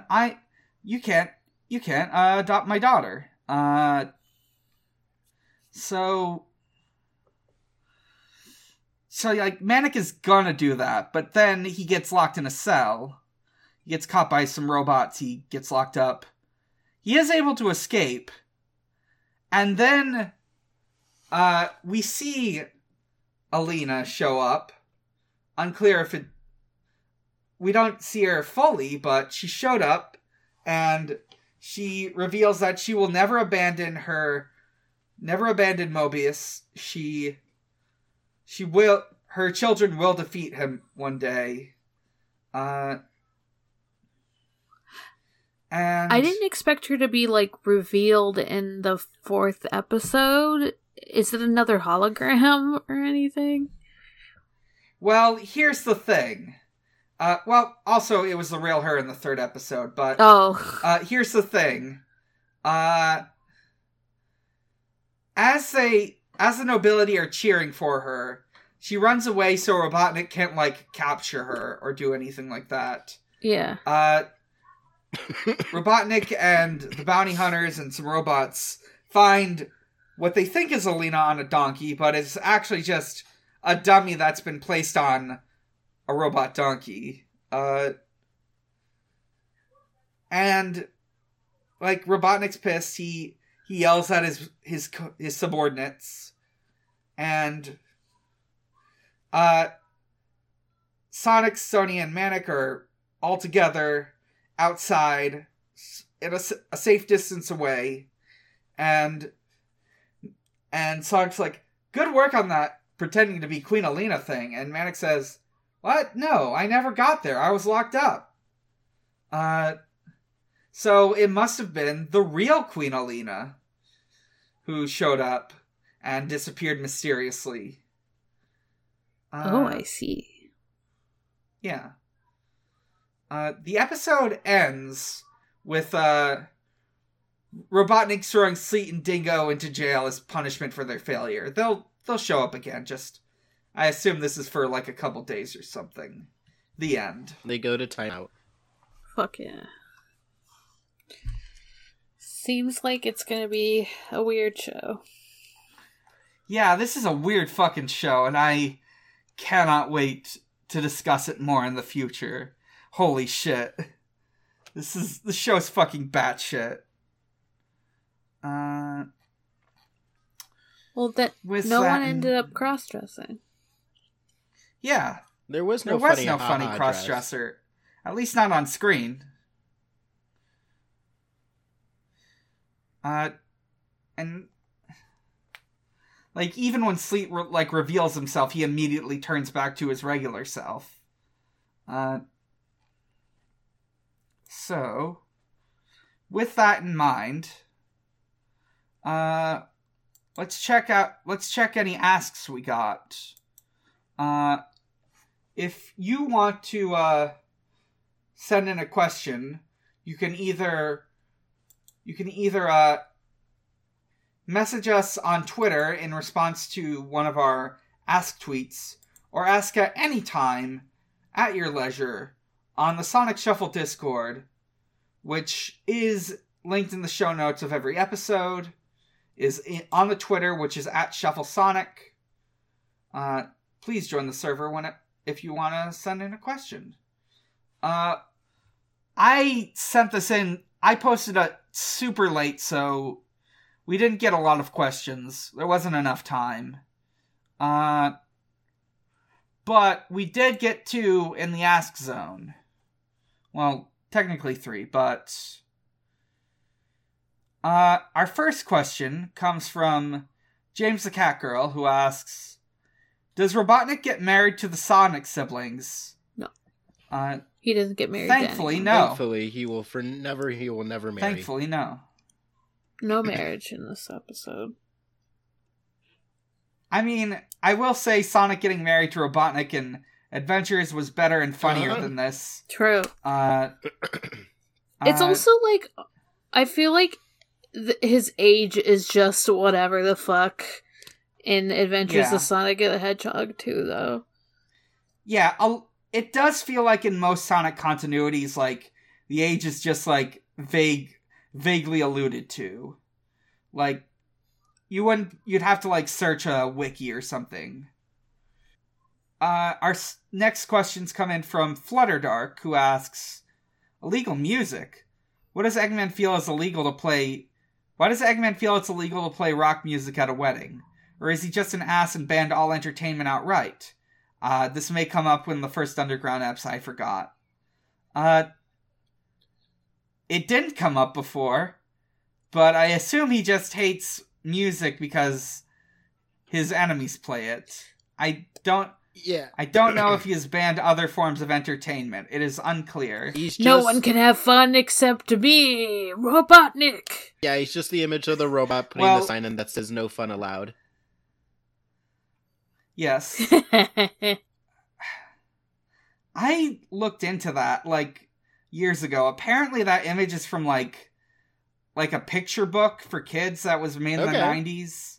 You can't adopt my daughter. So, like, Manic is gonna do that, but then he gets locked in a cell. He gets caught by some robots. He gets locked up. He is able to escape. And then, we see Aleena show up. Unclear if it... We don't see her fully, but she showed up, and she reveals that she will never abandon Mobius. Her children will defeat him one day. And I didn't expect her to be, like, revealed in the 4th episode. Is it another hologram or anything? Well, here's the thing. Well, also, it was the real her in the 3rd episode, but... Oh. Here's the thing. As the nobility are cheering for her, she runs away so Robotnik can't, like, capture her or do anything like that. Yeah. Robotnik and the bounty hunters and some robots find what they think is Aleena on a donkey, but it's actually just a dummy that's been placed on a robot donkey. And, like, Robotnik's pissed. He yells at his subordinates, and Sonic, Sonia, and Manic are all together outside, at a safe distance away, and Sonic's like, "Good work on that pretending to be Queen Aleena thing," and Manic says, "What? No, I never got there. I was locked up." So it must have been the real Queen Aleena who showed up and disappeared mysteriously. I see. Yeah. The episode ends with Robotnik throwing Sleet and Dingo into jail as punishment for their failure. They'll show up again. Just, I assume this is for like a couple days or something. The end. They go to timeout. Fuck yeah. Seems like it's gonna be a weird show. Yeah, this is a weird fucking show, and I cannot wait to discuss it more in the future. Holy shit. This show's fucking batshit. Well, that no one ended up cross-dressing. Yeah. There was no funny cross-dresser. At least not on screen. And, like, even when Sleet, like, reveals himself, he immediately turns back to his regular self. So, with that in mind, let's check any asks we got. If you want to, send in a question, you can either message us on Twitter in response to one of our Ask tweets, or ask at any time, at your leisure, on the Sonic Shuffle Discord, which is linked in the show notes of every episode, on the Twitter, which is at Shuffle Sonic. Please join the server if you want to send in a question. I sent this in... I posted it super late, so we didn't get a lot of questions. There wasn't enough time. But we did get 2 in the Ask Zone. Well, technically 3, but... our first question comes from James the Cat Girl, who asks, "Does Robotnik get married to the Sonic siblings?" No. He doesn't get married. Thankfully, no. Thankfully, he will never marry. Thankfully, no. No marriage in this episode. I mean, I will say Sonic getting married to Robotnik in Adventures was better and funnier than this. True. It's also like, I feel like his age is just whatever the fuck in Adventures of Sonic the Hedgehog 2, though. Yeah, it does feel like in most Sonic continuities, like, the age is just, like, vaguely alluded to. Like, you'd have to, like, search a wiki or something. Our next questions come in from Flutterdark, who asks, illegal music? What does Eggman feel is illegal to play? Why does Eggman feel it's illegal to play rock music at a wedding? Or is he just an ass and banned all entertainment outright? This may come up in the first Underground eps, I forgot. It didn't come up before, but I assume he just hates music because his enemies play it. I don't know if he has banned other forms of entertainment. It is unclear. No one can have fun except me, Robotnik. Yeah, he's just the image of the robot putting the sign in that says "No fun allowed." Yes. I looked into that like years ago. Apparently, that image is from like a picture book for kids that was made in the 90s.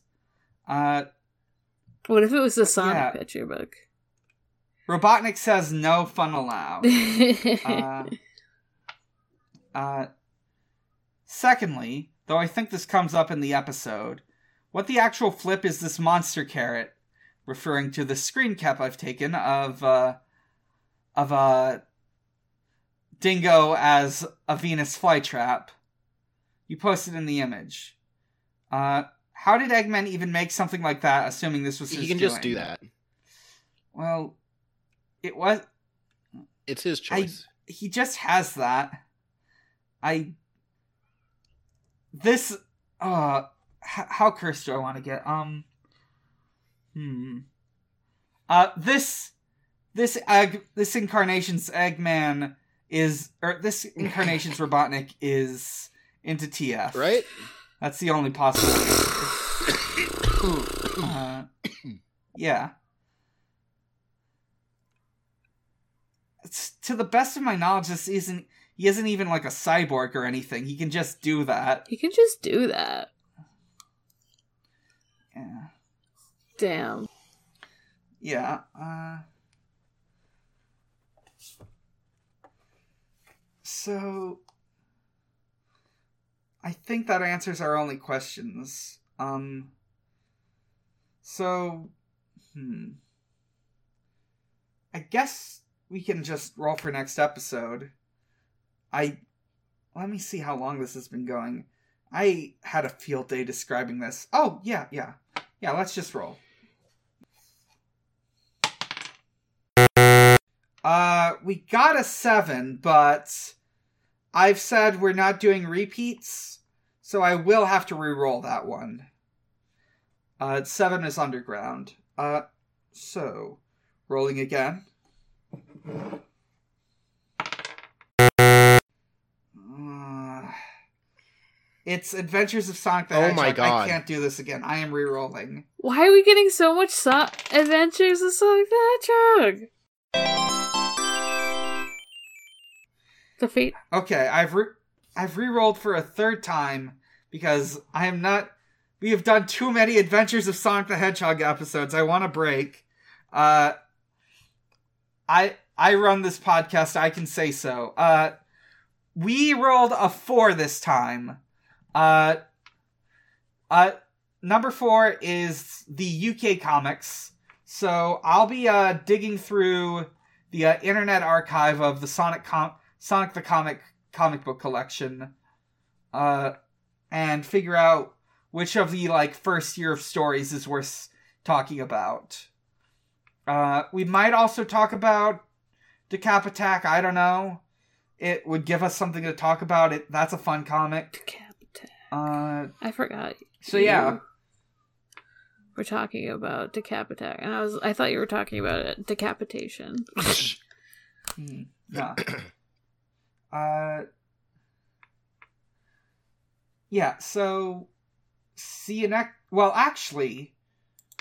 What if it was a Sonic picture book? Robotnik says no fun allowed. Secondly, though I think this comes up in the episode, what the actual flip is this monster carrot, referring to the screen cap I've taken of Dingo as a Venus flytrap. You posted in the image. How did Eggman even make something like that, assuming this was his doing? He can just do that. Well, it was... It's his choice. He just has that. How cursed do I want to get? This incarnation's Eggman is... Or this incarnation's Robotnik is into TF. Right? That's the only possibility. Yeah. To the best of my knowledge, he isn't even like a cyborg or anything. He can just do that. Yeah. Damn. Yeah. So I think that answers our only questions. I guess we can just roll for next episode. Let me see how long this has been going. I had a field day describing this. Oh, yeah. Yeah, let's just roll. We got a 7, but I've said we're not doing repeats, so I will have to re-roll that one. 7 is Underground. So, rolling again. It's Adventures of Sonic the Hedgehog. Oh my god. I can't do this again. I am re-rolling. Why are we getting so much Adventures of Sonic the Hedgehog? Defeat. Okay, I've re-rolled for a third time because I am not... We have done too many Adventures of Sonic the Hedgehog episodes. I want a break. I run this podcast. I can say so. We rolled a 4 this time. Number 4 is the UK comics. So I'll be digging through the internet archive of the Sonic the Comic comic book collection and figure out which of the, first year of stories is worth talking about. We might also talk about Decap Attack. I don't know. It would give us something to talk about. That's a fun comic. Decap Attack. I forgot. So, yeah. We're talking about Decap Attack. And I thought you were talking about it. Decapitation. Yeah. Yeah, so... See you next... Well, actually,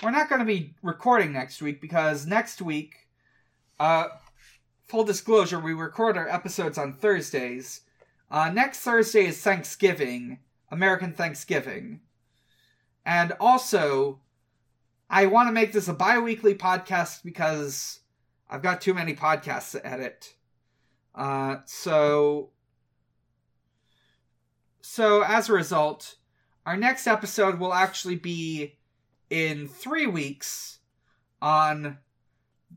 we're not going to be recording next week because next week, full disclosure, we record our episodes on Thursdays. Next Thursday is Thanksgiving, American Thanksgiving. And also, I want to make this a bi-weekly podcast because I've got too many podcasts to edit. So as a result, our next episode will actually be in 3 weeks on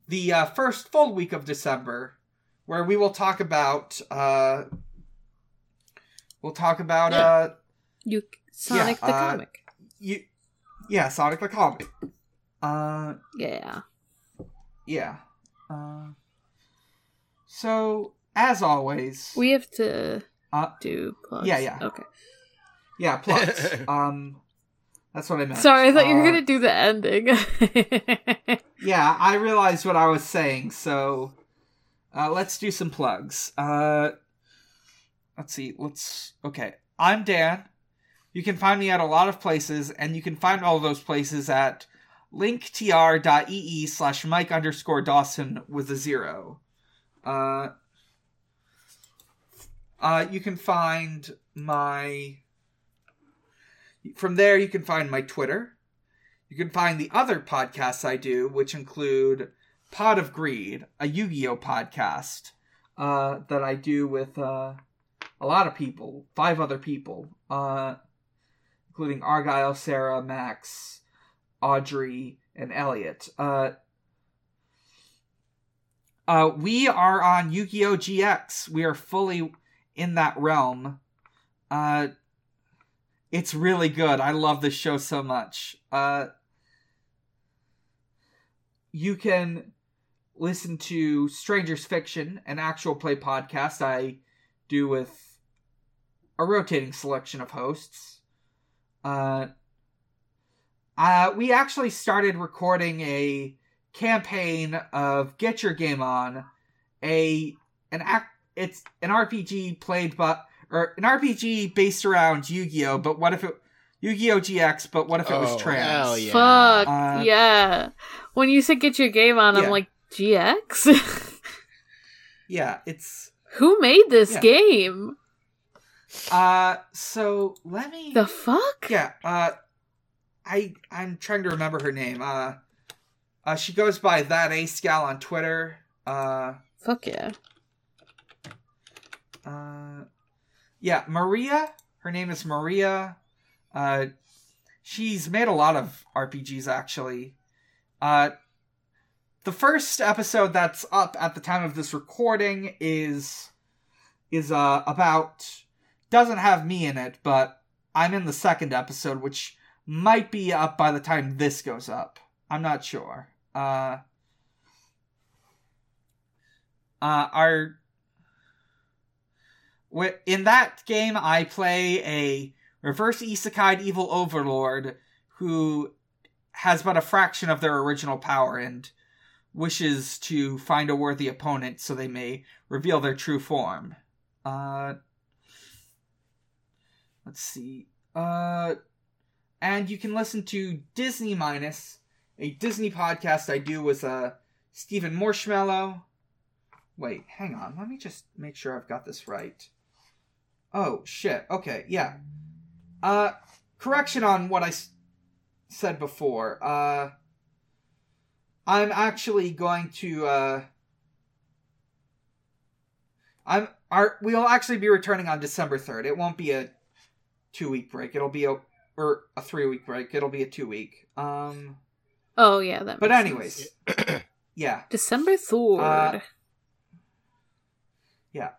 the first full week of December, where we will talk about Sonic the Comic. Sonic the Comic. So, as always... We have to do plugs. Yeah. Okay. Yeah, plugs. That's what I meant. Sorry, I thought you were going to do the ending. Yeah, I realized what I was saying, so let's do some plugs. Okay, I'm Dan. You can find me at a lot of places, and you can find all those places at linktr.ee/Mike_Dawson with a zero. You can find my... From there, you can find my Twitter. You can find the other podcasts I do, which include Pod of Greed, a Yu-Gi-Oh! Podcast that I do with a lot of people, 5 other people, including Argyle, Sarah, Max, Audrey, and Elliot. We are on Yu-Gi-Oh! GX. We are fully in that realm. It's really good. I love this show so much. You can listen to Stranger's Fiction, an actual play podcast I do with a rotating selection of hosts. We actually started recording a campaign of Get Your Game On, it's an RPG an RPG based around Yu-Gi-Oh! Yu-Gi-Oh! GX, but what if it was trans? Hell yeah. Fuck, yeah. When you said Get Your Game On, I'm like, GX? Yeah, it's... Who made this game? So, let me... The fuck? Yeah, I'm trying to remember her name. She goes by That Ace Gal on Twitter. Fuck yeah. Maria. Her name is Maria. She's made a lot of RPGs, actually. The first episode that's up at the time of this recording is about... Doesn't have me in it, but I'm in the second episode, which... might be up by the time this goes up. I'm not sure. In that game, I play a reverse isekai evil overlord who has but a fraction of their original power and wishes to find a worthy opponent so they may reveal their true form. Let's see. And you can listen to Disney Minus, a Disney podcast I do with Stephen Morshmallow. Wait, hang on. Let me just make sure I've got this right. Oh, shit. Okay, yeah. Correction on what I said before. I'm actually going to... We'll actually be returning on December 3rd. It won't be a 2-week break. It'll be a 3-week break. It'll be a 2-week. Oh, yeah. That makes but anyways. Sense. Yeah. December 3rd. Yeah.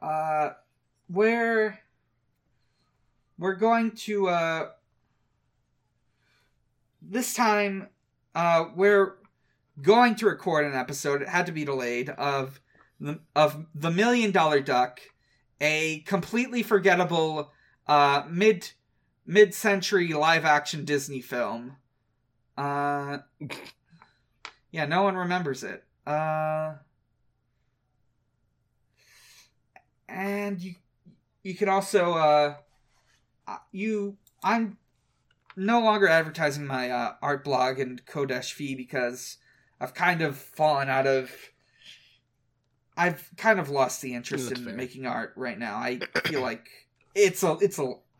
We're going to... This time, we're going to record an episode. It had to be delayed. Of the $1 Million Duck. A completely forgettable mid-century live-action Disney film. No one remembers it. And you can also... I'm no longer advertising my art blog and Kodesh fee because I've kind of fallen out of... I've kind of lost the interest in making art right now. I feel like I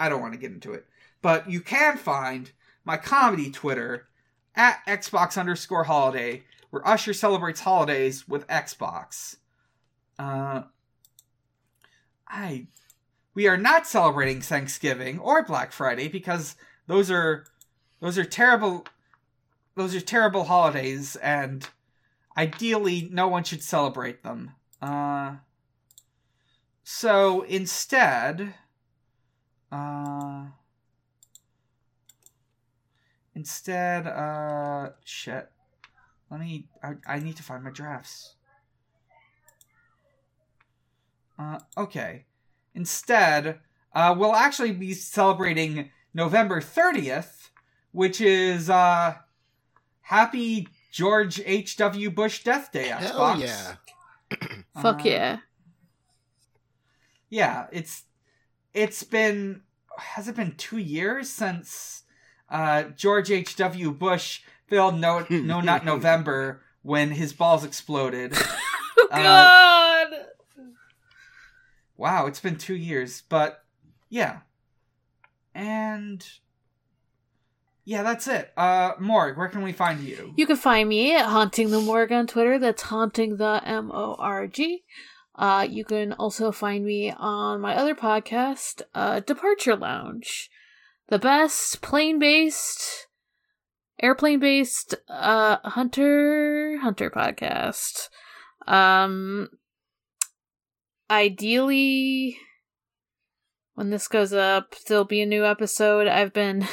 don't want to get into it. But you can find my comedy Twitter at Xbox_Holiday, where Usher celebrates holidays with Xbox. We are not celebrating Thanksgiving or Black Friday because those are terrible holidays, and ideally no one should celebrate them. So instead, shit. I need to find my drafts. Okay. Instead, we'll actually be celebrating November 30th, which is, Happy George H.W. Bush Death Day, Xbox. Hell yeah. Fuck yeah. Yeah, has it been 2 years since, George H.W. Bush filmed No Not November when his balls exploded. Oh, God! Wow, it's been 2 years, but yeah. And yeah, that's it. Morg, where can we find you? You can find me at Haunting the Morg on Twitter. That's Haunting the MORG. You can also find me on my other podcast, Departure Lounge. The best airplane-based hunter podcast. Ideally, when this goes up, there'll be a new episode. I've been,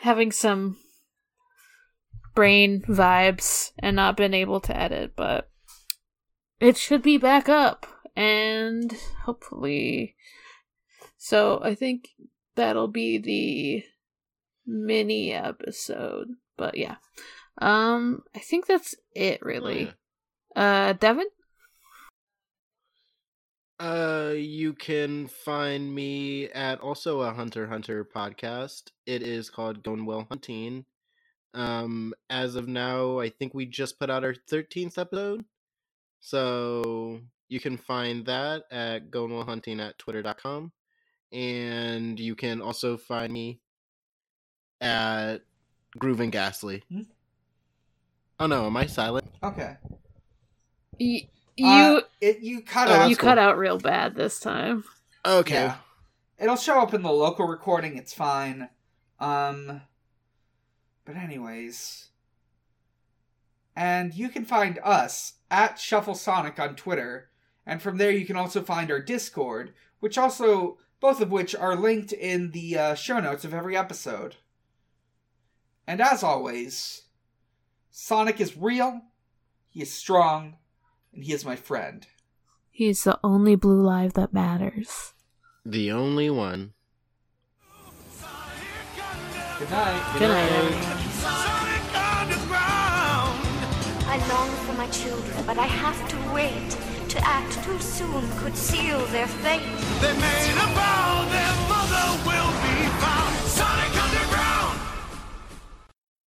having some brain vibes and not been able to edit, but it should be back up, and hopefully, so I think that'll be the mini episode, but yeah. I think that's it, really. Devon? You can find me at also a Hunter podcast. It is called Going Well Hunting. As of now, I think we just put out our 13th episode. So you can find that at Going Well Hunting at twitter.com. And you can also find me at Groove and Ghastly. Oh no, am I silent? Okay. You cut out real bad this time. Okay. Yeah. It'll show up in the local recording, it's fine. But anyways. And you can find us at Shuffle Sonic on Twitter, and from there you can also find our Discord, which also, both of which are linked in the show notes of every episode. And as always, Sonic is real, he is strong, and he is my friend. He's the only blue live that matters. The only one. Good night. Good night. Sonic Underground! I long for my children, but I have to wait. To act too soon could seal their fate. They made a vow.